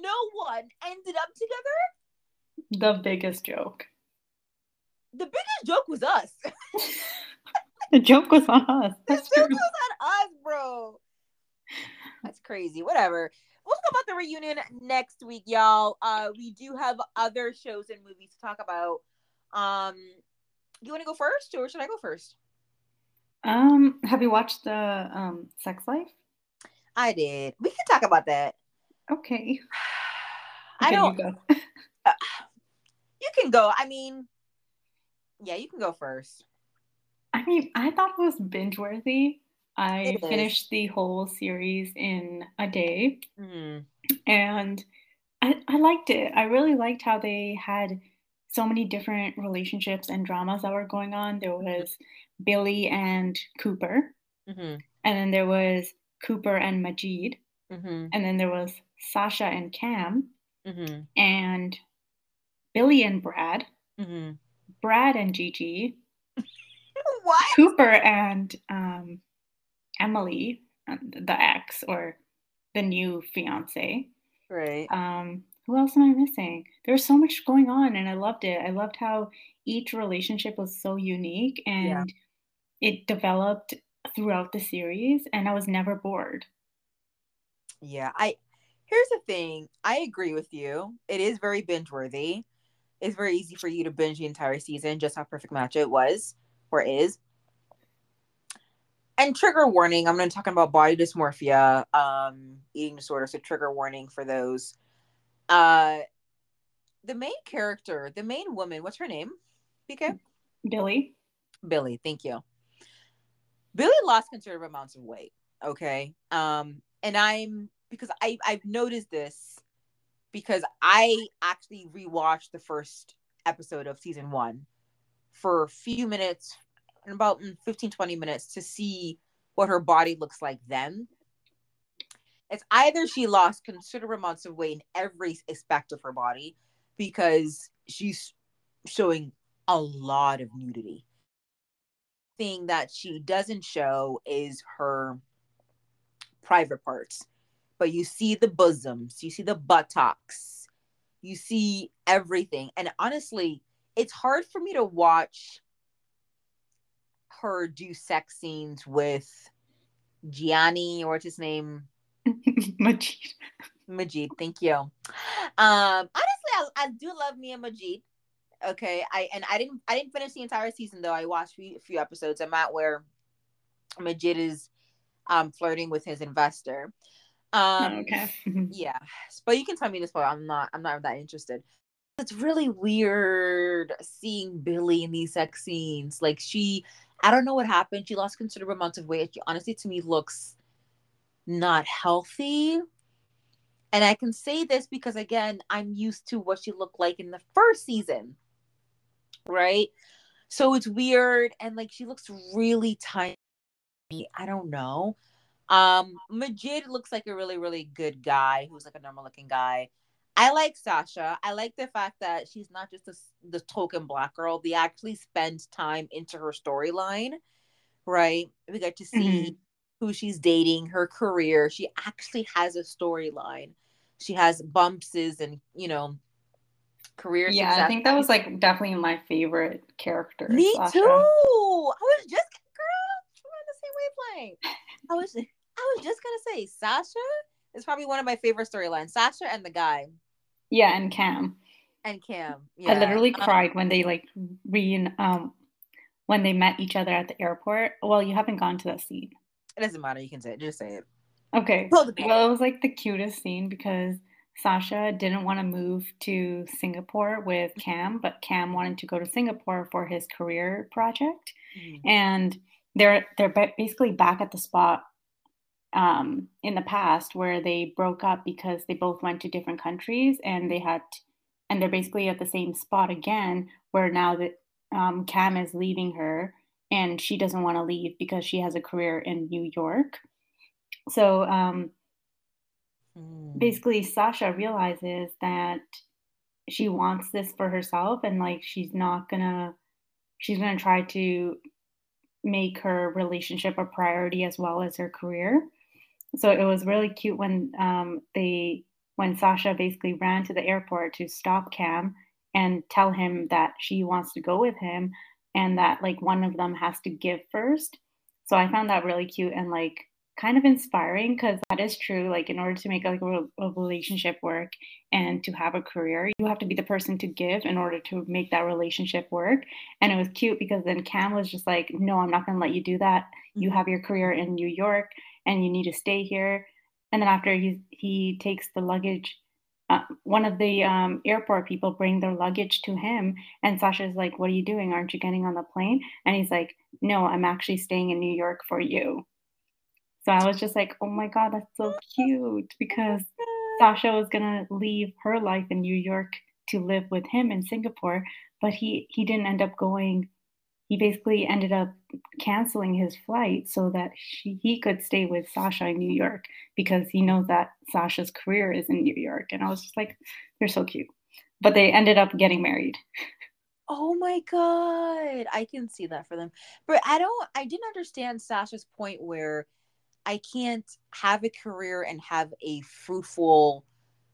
No one ended up together? The biggest joke. The biggest joke was us. The joke was on us. That's the joke true. was on us, bro. That's crazy. Whatever. We'll talk about the reunion next week, y'all. Uh, we do have other shows and movies to talk about. Um, you want to go first, or should I go first? Um, have you watched the um Sex Life? I did. We can talk about that. Okay. I don't. You, go. uh, you can go. I mean, yeah, you can go first. I mean, I thought it was binge-worthy. I finished the whole series in a day. Mm. And I, I liked it. I really liked how they had so many different relationships and dramas that were going on. There was Billie and Cooper. Mm-hmm. And then there was Cooper and Majid. Mm-hmm. And then there was Sasha and Cam. Mm-hmm. And Billie and Brad. Mm-hmm. Brad and Gigi. What? Cooper and um, Emily, the ex or the new fiance. Right. Um, who else am I missing? There was so much going on, and I loved it. I loved how each relationship was so unique, and yeah. it developed throughout the series, and I was never bored. Yeah. I. Here's the thing. I agree with you. It is very binge-worthy. It's very easy for you to binge the entire season, just how Perfect Match it was. Or is. And trigger warning, I'm going to talk about body dysmorphia, um, eating disorder, so trigger warning for those. Uh, the main character, the main woman, what's her name? P K? Billie. Billie, thank you. Billie lost considerable amounts of weight, okay? Um, and I'm, because I, I've noticed this, because I actually rewatched the first episode of season one for a few minutes, in about fifteen, twenty minutes, to see what her body looks like then. It's either she lost considerable amounts of weight in every aspect of her body, because she's showing a lot of nudity. The thing that she doesn't show is her private parts. But you see the bosoms, you see the buttocks, you see everything. And honestly, it's hard for me to watch her do sex scenes with Gianni, or what's his name? Majid. Majid, thank you. Um, honestly, I, I do love me and Majid. Okay, I and I didn't I didn't finish the entire season though. I watched a few, few episodes. I'm at where Majid is um, flirting with his investor. Um, oh, okay. Yeah, but you can tell me this part. I'm not I'm not that interested. It's really weird seeing Billie in these sex scenes. Like, she, I don't know what happened. She lost considerable amounts of weight. She honestly, to me, looks not healthy. And I can say this because, again, I'm used to what she looked like in the first season. Right? So it's weird. And, like, she looks really tiny. I don't know. Um, Majid looks like a really, really good guy who's, like, a normal-looking guy. I like Sasha. I like the fact that she's not just a, the token black girl. They actually spend time into her storyline, right? We get to see mm-hmm. who she's dating, her career. She actually has a storyline. She has bumps and, you know, career yeah, success. Yeah, I think that was, like, definitely my favorite character. Me Sasha. too! I was just, girl, we're on the same wavelength. I was, I was just going to say, Sasha is probably one of my favorite storylines. Sasha and the guy. Yeah, and Cam. And Cam. Yeah. I literally cried um, when they like re um when they met each other at the airport. Well, you haven't gone to that scene. It doesn't matter. You can say it. Just say it. Okay. Well, it was like the cutest scene because Sasha didn't want to move to Singapore with Cam, but Cam wanted to go to Singapore for his career project, mm-hmm. and they're they're basically back at the spot. Um, in the past where they broke up because they both went to different countries and they had, and they're basically at the same spot again where now that um, Cam is leaving her and she doesn't want to leave because she has a career in New York. So um, mm. basically Sasha realizes that she wants this for herself, and like she's not gonna, she's gonna try to make her relationship a priority as well as her career. So it was really cute when um, they, when Sasha basically ran to the airport to stop Cam and tell him that she wants to go with him, and that like one of them has to give first. So I found that really cute and like kind of inspiring, because that is true. Like in order to make like a, a relationship work and to have a career, you have to be the person to give in order to make that relationship work. And it was cute because then Cam was just like, no, I'm not going to let you do that. You have your career in New York and you need to stay here. And then after he, he takes the luggage, uh, one of the um, airport people bring their luggage to him. And Sasha's like, what are you doing? Aren't you getting on the plane? And he's like, no, I'm actually staying in New York for you. So I was just like, oh my God, that's so cute, because Sasha was going to leave her life in New York to live with him in Singapore. But he, he didn't end up going. He basically ended up canceling his flight so that she, he could stay with Sasha in New York, because he knows that Sasha's career is in New York. And I was just like, they're so cute. But they ended up getting married. Oh my God. I can see that for them. But I don't, I didn't understand Sasha's point where I can't have a career and have a fruitful,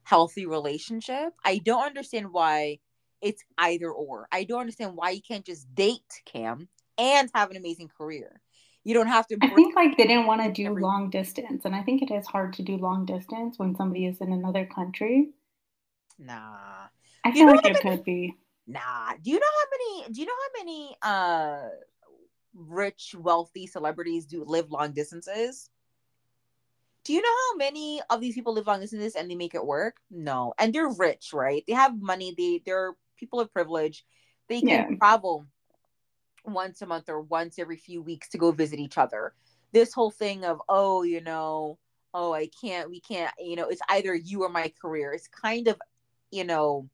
healthy relationship. I don't understand why it's either or. I don't understand why you can't just date Cam and have an amazing career. You don't have to. I think like they didn't want to do long distance, and I think it is hard to do long distance when somebody is in another country. Nah, I feel like it could be. Nah, do you know how many? Do you know how many uh, rich, wealthy celebrities do live long distances? Do you know how many of these people live long distances and they make it work? No. And they're rich, right? They have money. They, they're people of privilege. They can yeah. travel once a month or once every few weeks to go visit each other. This whole thing of, oh, you know, oh, I can't, we can't, you know, it's either you or my career. It's kind of, you know,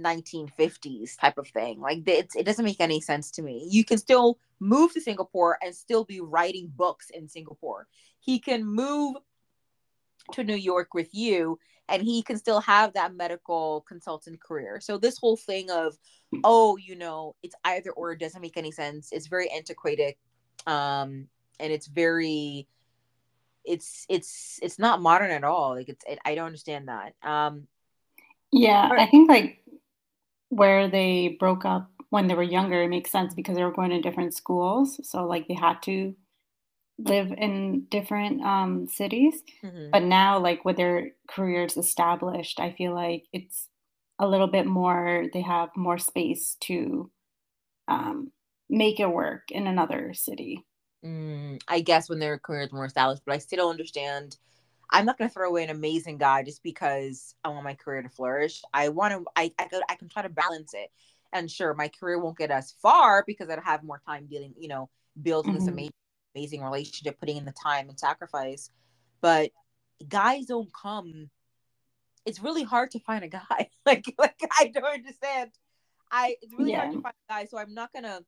nineteen fifties type of thing. Like it's, it doesn't make any sense to me. You can still move to Singapore and still be writing books in Singapore. He can move to New York with you and he can still have that medical consultant career. So this whole thing of, oh, you know, it's either or doesn't make any sense. It's very antiquated. Um, and it's very, it's, it's, it's not modern at all. Like it's, it, I don't understand that. Um, yeah, I think like where they broke up when they were younger, it makes sense because they were going to different schools. So like they had to live in different um, cities. Mm-hmm. But now like with their careers established, I feel like it's a little bit more, they have more space to um, make it work in another city. Mm, I guess when their career is more established, but I still don't understand. I'm not going to throw away an amazing guy just because I want my career to flourish. I want to, I, I, could, I can try to balance it. And sure, my career won't get as far because I'd have more time dealing, you know, building mm-hmm. this amazing, amazing relationship, putting in the time and sacrifice. But guys don't come. It's really hard to find a guy. Like, like I don't understand. I it's really yeah. hard to find a guy. So I'm not going to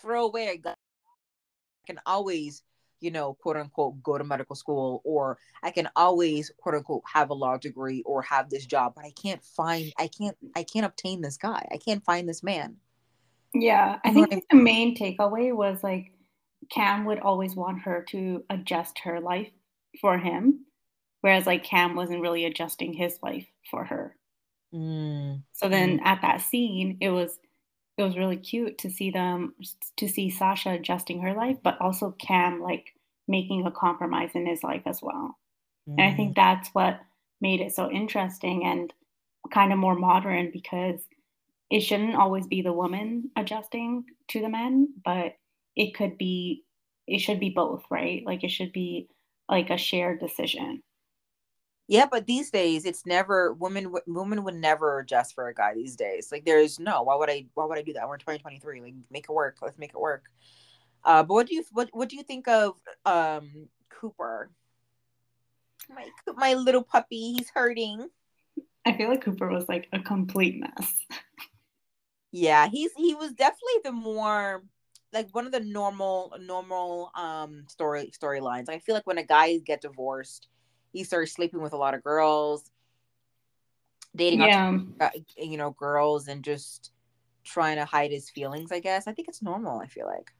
throw away a guy. I can always, you know, quote unquote, go to medical school, or I can always, quote unquote, have a law degree or have this job, but I can't find, I can't, I can't obtain this guy. I can't find this man. Yeah. I think like, the main takeaway was like, Cam would always want her to adjust her life for him. Whereas like Cam wasn't really adjusting his life for her. Mm. So then at that scene, it was, it was really cute to see them, to see Sasha adjusting her life, but also Cam like making a compromise in his life as well. Mm. And I think that's what made it so interesting and kind of more modern, because it shouldn't always be the woman adjusting to the men, but it could be, it should be both, right? Like it should be like a shared decision. Yeah, but these days it's never women. Women would never adjust for a guy these days. Like there is no. Why would I? Why would I do that? We're in twenty twenty-three. Like make it work. Let's make it work. Uh, but what do you what What do you think of um, Cooper? My my little puppy. He's hurting. I feel like Cooper was like a complete mess. Yeah, he's he was definitely the more like one of the normal normal um story storylines. Like, I feel like when a guy gets divorced, he starts sleeping with a lot of girls, dating, yeah. other, you know, girls, and just trying to hide his feelings. I guess I think it's normal. I feel like.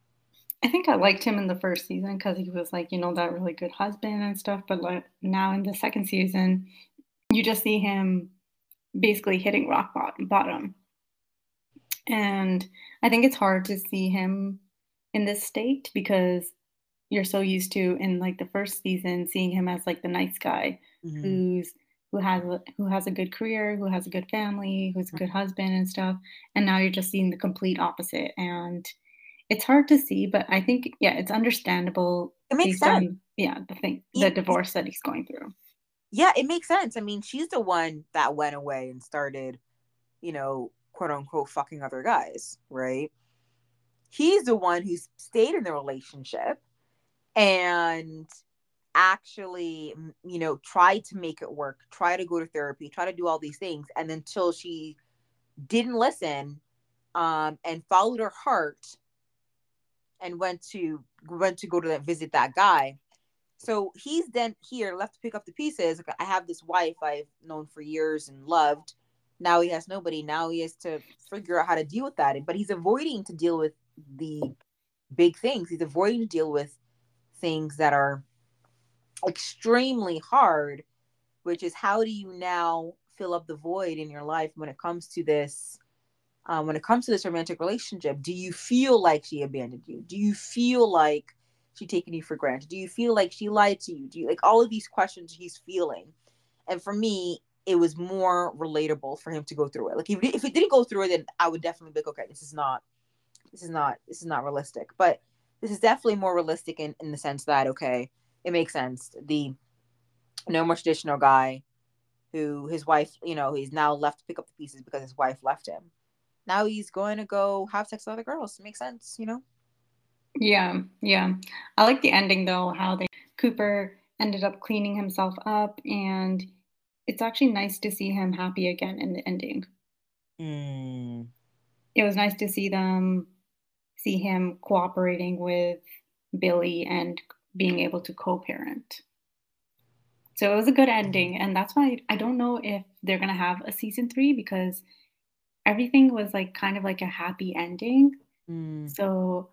I think I liked him in the first season because he was like, you know, that really good husband and stuff. But like now in the second season, you just see him basically hitting rock bottom. And I think it's hard to see him in this state because you're so used to, in like the first season, seeing him as like the nice guy mm-hmm. who's who has who has a good career, who has a good family, who's a good husband and stuff. And now you're just seeing the complete opposite. And it's hard to see, but I think, yeah, it's understandable. It makes sense. On, yeah, the thing, the he, divorce that he's going through. Yeah, it makes sense. I mean, she's the one that went away and started, you know, quote unquote, fucking other guys, right? He's the one who stayed in the relationship and actually, you know, tried to make it work, try to go to therapy, try to do all these things. And until she didn't listen um, and followed her heart, and went to went to go to that, visit that guy. So he's then here, left to pick up the pieces. I have this wife I've known for years and loved. Now he has nobody. Now he has to figure out how to deal with that. But he's avoiding to deal with the big things. He's avoiding to deal with things that are extremely hard, which is how do you now fill up the void in your life when it comes to this Um, when it comes to this romantic relationship? Do you feel like she abandoned you? Do you feel like she taken you for granted? Do you feel like she lied to you? Do you, like, all of these questions he's feeling? And for me, it was more relatable for him to go through it. Like, if, if he didn't go through it, then I would definitely be like, okay, this is not, this is not, this is not realistic. But this is definitely more realistic in, in the sense that, okay, it makes sense. The no more traditional guy who his wife, you know, he's now left to pick up the pieces because his wife left him. Now he's going to go have sex with other girls. Makes sense, you know? Yeah, yeah. I like the ending, though, how they Cooper ended up cleaning himself up, and it's actually nice to see him happy again in the ending. Mm. It was nice to see them, see him cooperating with Billie and being able to co-parent. So it was a good ending, and that's why I don't know if they're going to have a season three, because everything was like kind of like a happy ending. Mm. So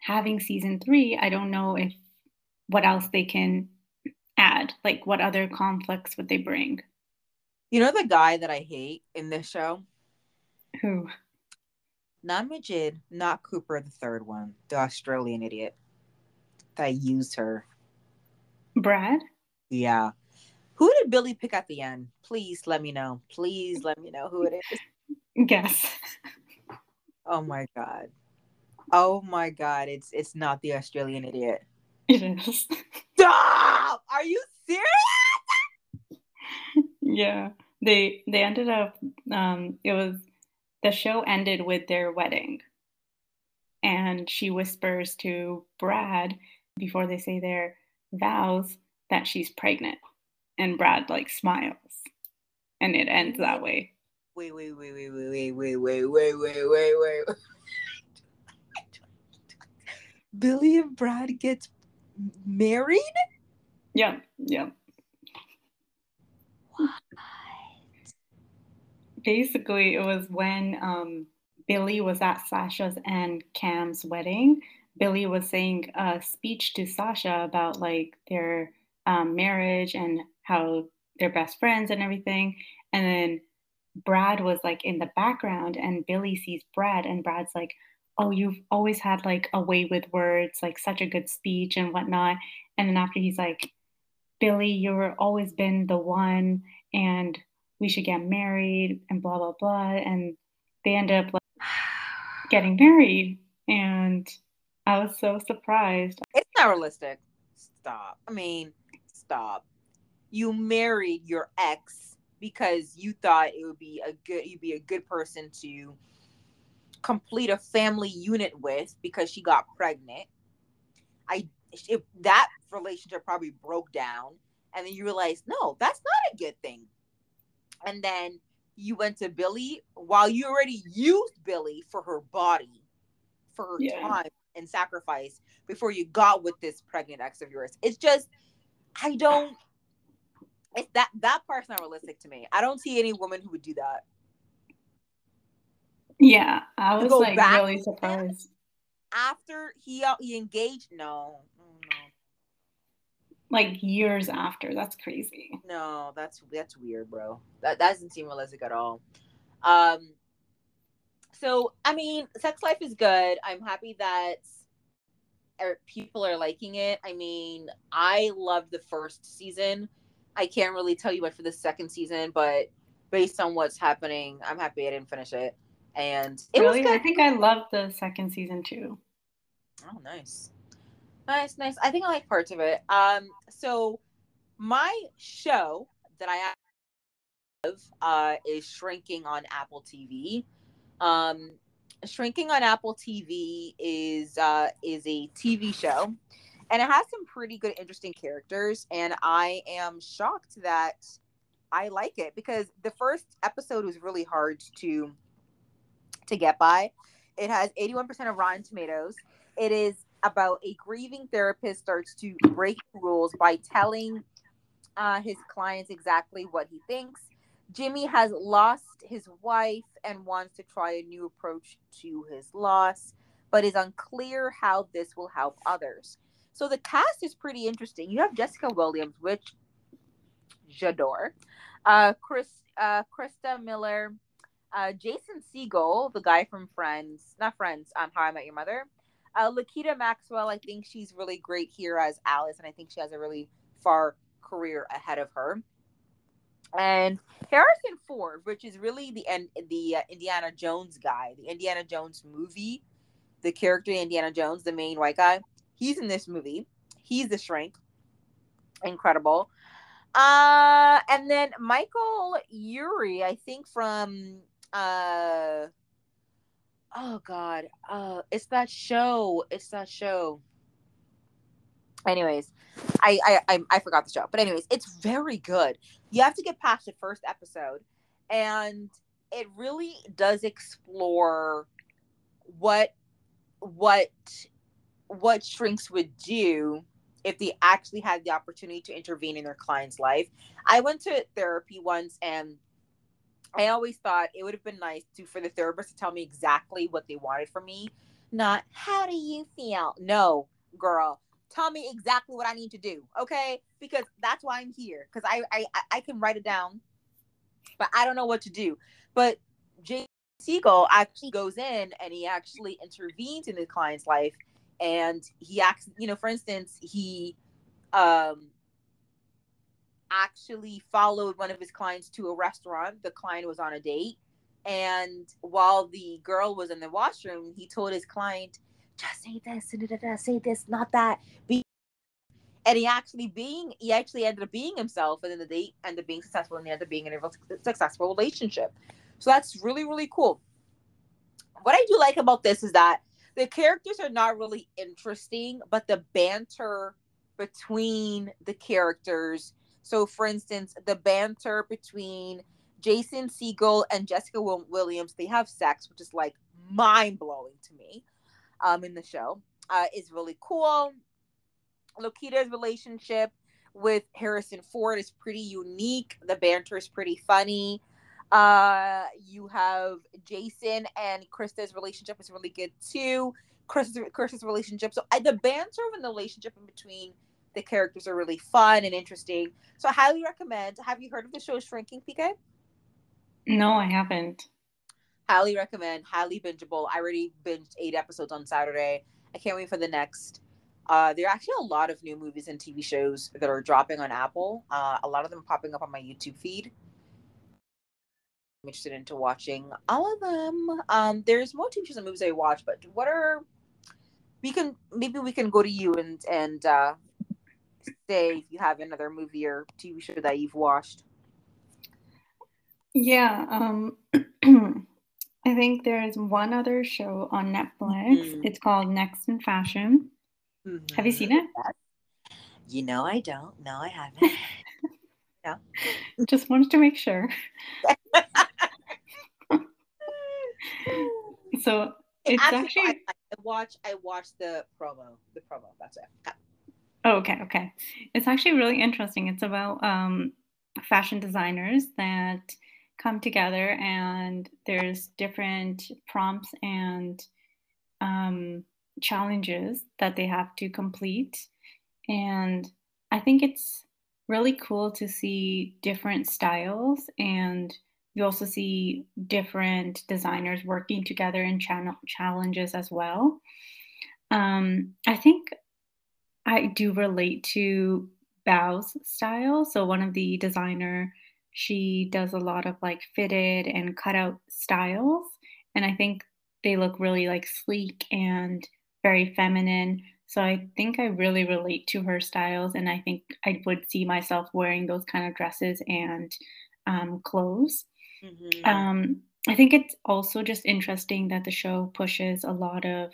having season three, I don't know if what else they can add, like what other conflicts would they bring? You know the guy that I hate in this show? Who? Not Majid, not Cooper, the third one, the Australian idiot that used her. Brad? Yeah. Who did Billie pick at the end? Please let me know. Please let me know who it is. Guess. Oh my god. Oh my god. It's it's not the Australian idiot. It is. Stop! Are you serious? Yeah. They they ended up um it was the show ended with their wedding. And she whispers to Brad before they say their vows that she's pregnant. And Brad like smiles. And it ends that way. Wait, wait, wait, wait, wait, wait, wait, wait, wait, wait, wait. Billie and Brad gets married? Yeah, yeah. What? Basically, it was when um, Billie was at Sasha's and Cam's wedding. Billie was saying a speech to Sasha about like their um, marriage and how they're best friends and everything. And then Brad was like in the background, and Billie sees Brad, and Brad's like, oh, you've always had like a way with words, like such a good speech and whatnot. And then after he's like, Billie, you've always been the one, and we should get married and blah, blah, blah. And they end up like getting married. And I was so surprised. It's not realistic. Stop. I mean, stop. You married your ex because you thought it would be a good, you'd be a good person to complete a family unit with because she got pregnant. I if that relationship probably broke down, and then you realized, no, that's not a good thing. And then you went to Billie while you already used Billie for her body, for her yeah. time, and sacrifice before you got with this pregnant ex of yours. It's just, I don't, it's that, that part's not realistic to me. I don't see any woman who would do that. Yeah, I was like really surprised. After he he engaged? No. Oh, no. Like years after. That's crazy. No, that's that's weird, bro. That, that doesn't seem realistic at all. Um. So, I mean, Sex Life is good. I'm happy that er, people are liking it. I mean, I loved the first season. I can't really tell you what for the second season, but based on what's happening, I'm happy I didn't finish it. And it really? was good. I think I loved the second season too. Oh, nice. Nice, nice. I think I like parts of it. Um, so my show that I have uh, is Shrinking on Apple T V. Um, Shrinking on Apple T V is uh, is a T V show, and it has some pretty good, interesting characters. And I am shocked that I like it, because the first episode was really hard to to get by. It has eighty-one percent of Rotten Tomatoes. It is about a grieving therapist starts to break rules by telling uh, his clients exactly what he thinks. Jimmy has lost his wife and wants to try a new approach to his loss, but is unclear how this will help others. So the cast is pretty interesting. You have Jessica Williams, which j'adore. Uh, Chris, uh, Krista Miller, uh, Jason Segel, the guy from Friends, not Friends, um, How I Met Your Mother. Uh, Lakita Maxwell, I think she's really great here as Alice, and I think she has a really far career ahead of her. And Harrison Ford, which is really the the uh, Indiana Jones guy, the Indiana Jones movie, the character Indiana Jones, the main white guy. He's in this movie. He's the shrink. Incredible. Uh, and then Michael Urie, I think from, uh, oh God, uh, it's that show. It's that show. Anyways, I, I I forgot the show. But anyways, it's very good. You have to get past the first episode. And it really does explore what what what shrinks would do if they actually had the opportunity to intervene in their client's life. I went to therapy once, and I always thought it would have been nice to for the therapist to tell me exactly what they wanted from me. Not, how do you feel? No, girl. Tell me exactly what I need to do, okay? Because that's why I'm here. Because I, I I can write it down, but I don't know what to do. But Jason Segel actually goes in and he actually intervenes in the client's life. And he acts, you know, for instance, he um, actually followed one of his clients to a restaurant. The client was on a date. And while the girl was in the washroom, he told his client, just say this, da, da, da, say this, not that. Be- and he actually being, he actually ended up being himself, and then they ended up being successful, and they ended up being in a successful relationship. So that's really, really cool. What I do like about this is that the characters are not really interesting, but the banter between the characters. So, for instance, the banter between Jason Segel and Jessica Williams, they have sex, which is like mind blowing to me. Um, in the show uh, is really cool. Lokita's relationship with Harrison Ford is pretty unique. The banter is pretty funny. Uh, you have Jason and Krista's relationship is really good too. Krista's, Krista's relationship. So uh, the banter and the relationship in between the characters are really fun and interesting. So I highly recommend. Have you heard of the show Shrinking, P K? No, I haven't. Highly recommend, highly bingeable. I already binged eight episodes on Saturday. I can't wait for the next. Uh, there are actually a lot of new movies and T V shows that are dropping on Apple. Uh, a lot of them popping up on my YouTube feed. I'm interested into watching all of them. Um, there's more T V shows and movies I watch, but what are we can maybe we can go to you and and uh, say if you have another movie or T V show that you've watched. Yeah. Um... I think there's one other show on Netflix. Mm-hmm. It's called Next in Fashion. Mm-hmm. Have you seen it? You know I don't. No, I haven't. No. Just wanted to make sure. So it's actually... actually I, I, watch, I watched the promo. The promo. That's it. Cut. Oh, okay, okay. It's actually really interesting. It's about um, fashion designers that come together, and there's different prompts and um, challenges that they have to complete. And I think it's really cool to see different styles, and you also see different designers working together in channel challenges as well. Um, I think I do relate to Bao's style. So one of the designer, she does a lot of like fitted and cutout styles. And I think they look really like sleek and very feminine. So I think I really relate to her styles. And I think I would see myself wearing those kind of dresses and um, clothes. Mm-hmm. Um, I think it's also just interesting that the show pushes a lot of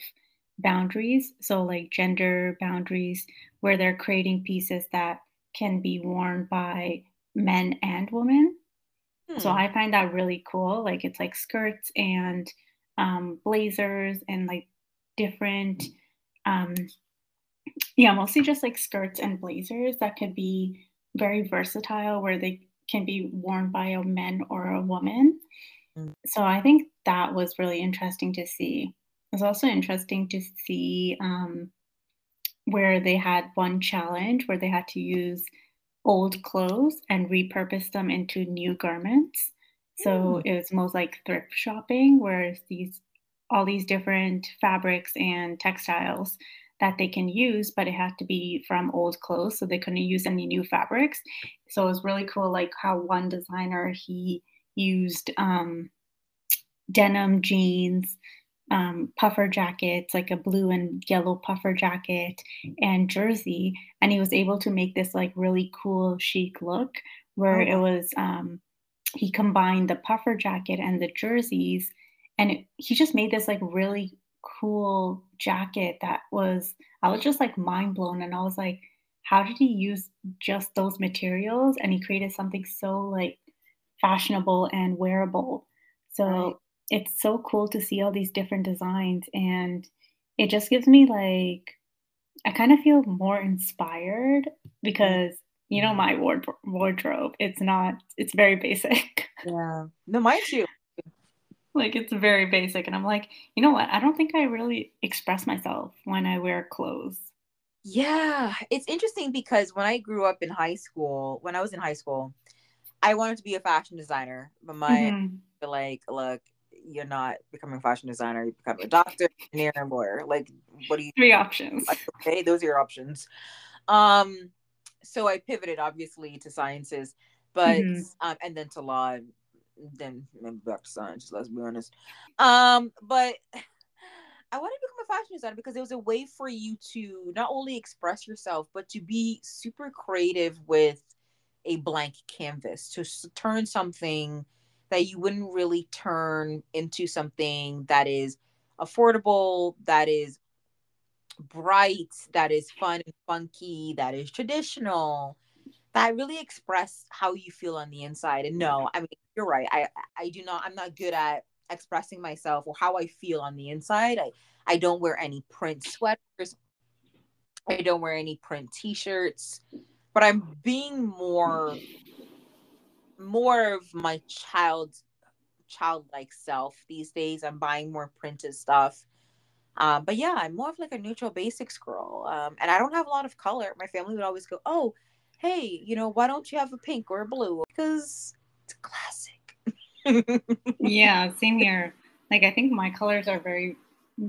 boundaries, so like gender boundaries, where they're creating pieces that can be worn by men and women. Hmm. So I find that really cool. Like it's like skirts and um, blazers and like different, um, yeah, mostly just like skirts and blazers that could be very versatile, where they can be worn by a man or a woman. Hmm. So I think that was really interesting to see. It's also interesting to see um, where they had one challenge where they had to use old clothes and repurpose them into new garments. So mm. it was most like thrift shopping, where these all these different fabrics and textiles that they can use, but it had to be from old clothes, so they couldn't use any new fabrics. So it was really cool, like how one designer, he used um, denim jeans, Um, puffer jackets, like a blue and yellow puffer jacket and jersey, and he was able to make this like really cool chic look where oh. it was um, he combined the puffer jacket and the jerseys, and it, he just made this like really cool jacket that was, I was just like mind blown, and I was like, how did he use just those materials? And he created something so like fashionable and wearable. So right. It's so cool to see all these different designs, and it just gives me like, I kind of feel more inspired because, you know, my ward- wardrobe, it's not, it's very basic. Yeah. No, mine too. Like it's very basic. And I'm like, you know what? I don't think I really express myself when I wear clothes. Yeah. It's interesting because when I grew up in high school, when I was in high school, I wanted to be a fashion designer, but my, mm-hmm. like, look, you're not becoming a fashion designer. You become a doctor, engineer, and lawyer. Like, what do you? Three options. Like, okay, those are your options. Um, so I pivoted obviously to sciences, but mm-hmm. um, and then to law, and then maybe back to science. Let's be honest. Um, but I wanted to become a fashion designer because it was a way for you to not only express yourself, but to be super creative with a blank canvas, to s- turn something that you wouldn't really turn into something that is affordable, that is bright, that is fun and funky, that is traditional, that really express how you feel on the inside. And no, I mean, you're right. I, I do not, I'm not good at expressing myself or how I feel on the inside. I, I don't wear any print sweaters. I don't wear any print t-shirts, but I'm being more... more of my child childlike self these days. I'm buying more printed stuff, um but yeah, I'm more of like a neutral basics girl, um and I don't have a lot of color. My family would always go, oh hey, you know, why don't you have a pink or a blue? Because it's a classic. Yeah, same here. Like I think my colors are very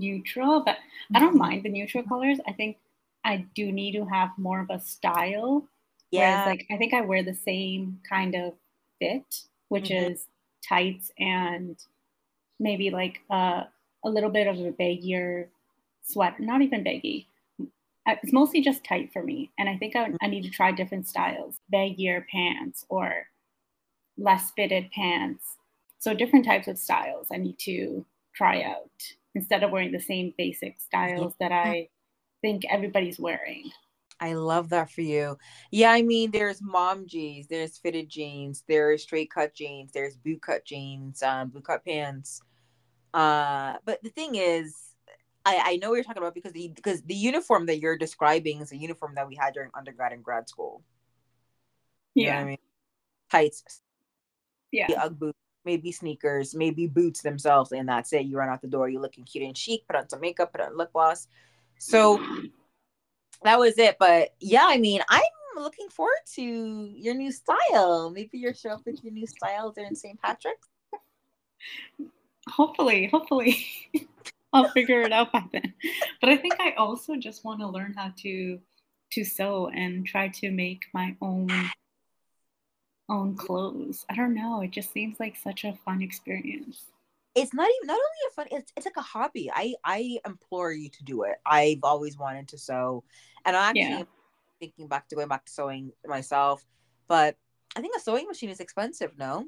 neutral, but I don't mind the neutral colors. I think I do need to have more of a style. Yeah. Whereas, like, I think I wear the same kind of fit, which mm-hmm. is tights and maybe, like, uh, a little bit of a baggier sweater. Not even baggy. It's mostly just tight for me. And I think I, I need to try different styles. Baggier pants or less fitted pants. So different types of styles I need to try out instead of wearing the same basic styles that I think everybody's wearing. I love that for you. Yeah, I mean, there's mom jeans, there's fitted jeans, there's straight cut jeans, there's boot cut jeans, um, boot cut pants. Uh, but the thing is, I, I know what you're talking about because the because the uniform that you're describing is a uniform that we had during undergrad and grad school. You yeah. know what I mean? Tights. Yeah. Maybe Ugg boots, maybe sneakers, maybe boots themselves, and that's it. You run out the door, you're looking cute and chic, put on some makeup, put on lip gloss. So that was it. But yeah, I mean, I'm looking forward to your new style. Maybe you'll show up with your new style during Saint Patrick's. Hopefully, hopefully. I'll figure it out by then. But I think I also just want to learn how to to sew and try to make my own own clothes. I don't know. It just seems like such a fun experience. It's not even not only a fun, it's it's like a hobby. I, I implore you to do it. I've always wanted to sew. And I actually yeah. am thinking back to going back to sewing myself. But I think a sewing machine is expensive, no?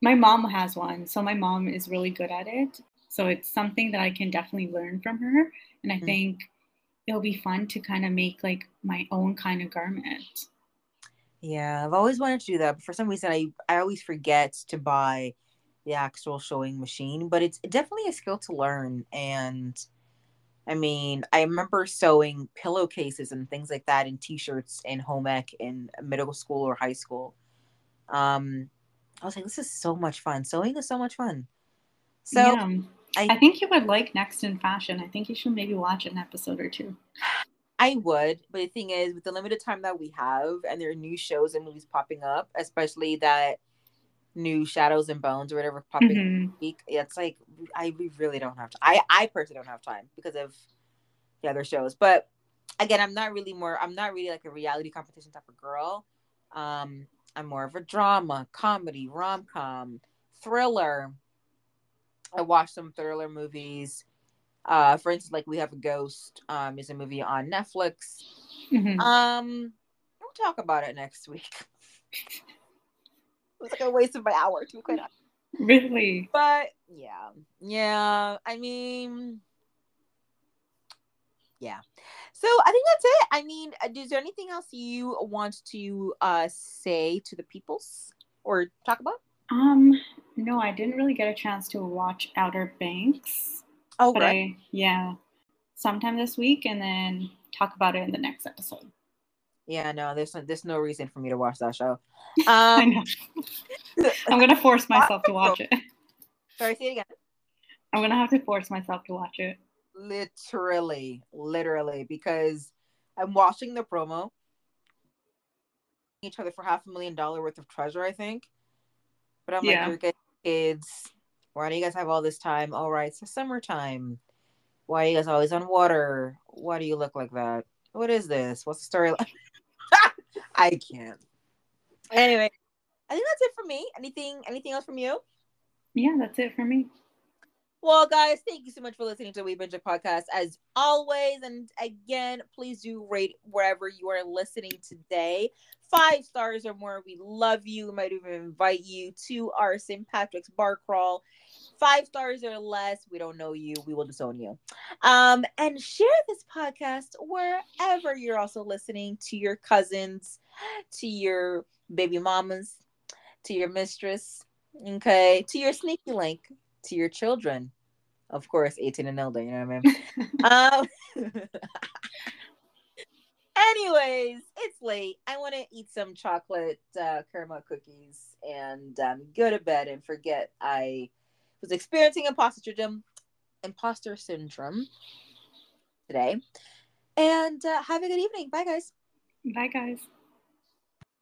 My mom has one. So my mom is really good at it. So it's something that I can definitely learn from her. And I mm-hmm. think it'll be fun to kind of make like my own kind of garment. Yeah, I've always wanted to do that. But for some reason, I, I always forget to buy the actual sewing machine. But it's definitely a skill to learn. And I mean, I remember sewing pillowcases and things like that and T-shirts and home ec in middle school or high school. Um, I was like, this is so much fun. Sewing is so much fun. So yeah. I, I think you would like Next in Fashion. I think you should maybe watch an episode or two. I would, but the thing is, with the limited time that we have, and there are new shows and movies popping up, especially that new Shadows and Bones or whatever popping mm-hmm. up week, it's like I we really don't have time. I I personally don't have time because of the other shows. But again, I'm not really more. I'm not really like a reality competition type of girl. Um, I'm more of a drama, comedy, rom com, thriller. I watched some thriller movies. Uh, for instance, like We Have a Ghost um, is a movie on Netflix. Mm-hmm. Um, we'll talk about it next week. It was like a waste of my hour, to be quite honest. Really? But yeah, yeah. I mean, yeah. So I think that's it. I mean, is there anything else you want to uh, say to the peoples or talk about? Um, no, I didn't really get a chance to watch Outer Banks. Oh, but right. I, yeah. Sometime this week and then talk about it in the next episode. Yeah, no, there's no, there's no reason for me to watch that show. Um, I know. I'm going to force myself to watch it. Sorry, say it again. I'm going to have to force myself to watch it. Literally, literally, because I'm watching the promo. Each other for half a million dollar worth of treasure, I think. But I'm yeah. like, you're kids. Why do you guys have all this time? All right, so summertime. Why are you guys always on water? Why do you look like that? What is this? What's the story like? I can't. Anyway, I think that's it for me. Anything anything else from you? Yeah, that's it for me. Well, guys, thank you so much for listening to the We've Been Chick Podcast as always. And again, please do rate wherever you are listening today. Five stars or more. We love you. We might even invite you to our Saint Patrick's bar crawl. Five stars or less. We don't know you. We will disown you. Um, and share this podcast wherever you're also listening, to your cousins, to your baby mamas, to your mistress, okay, to your sneaky link, to your children. Of course, eighteen and elder, you know what I mean? um, Anyways, it's late. I want to eat some chocolate uh, caramel cookies and um, go to bed and forget I was experiencing imposter syndrome today. And uh, have a good evening. Bye, guys. Bye, guys.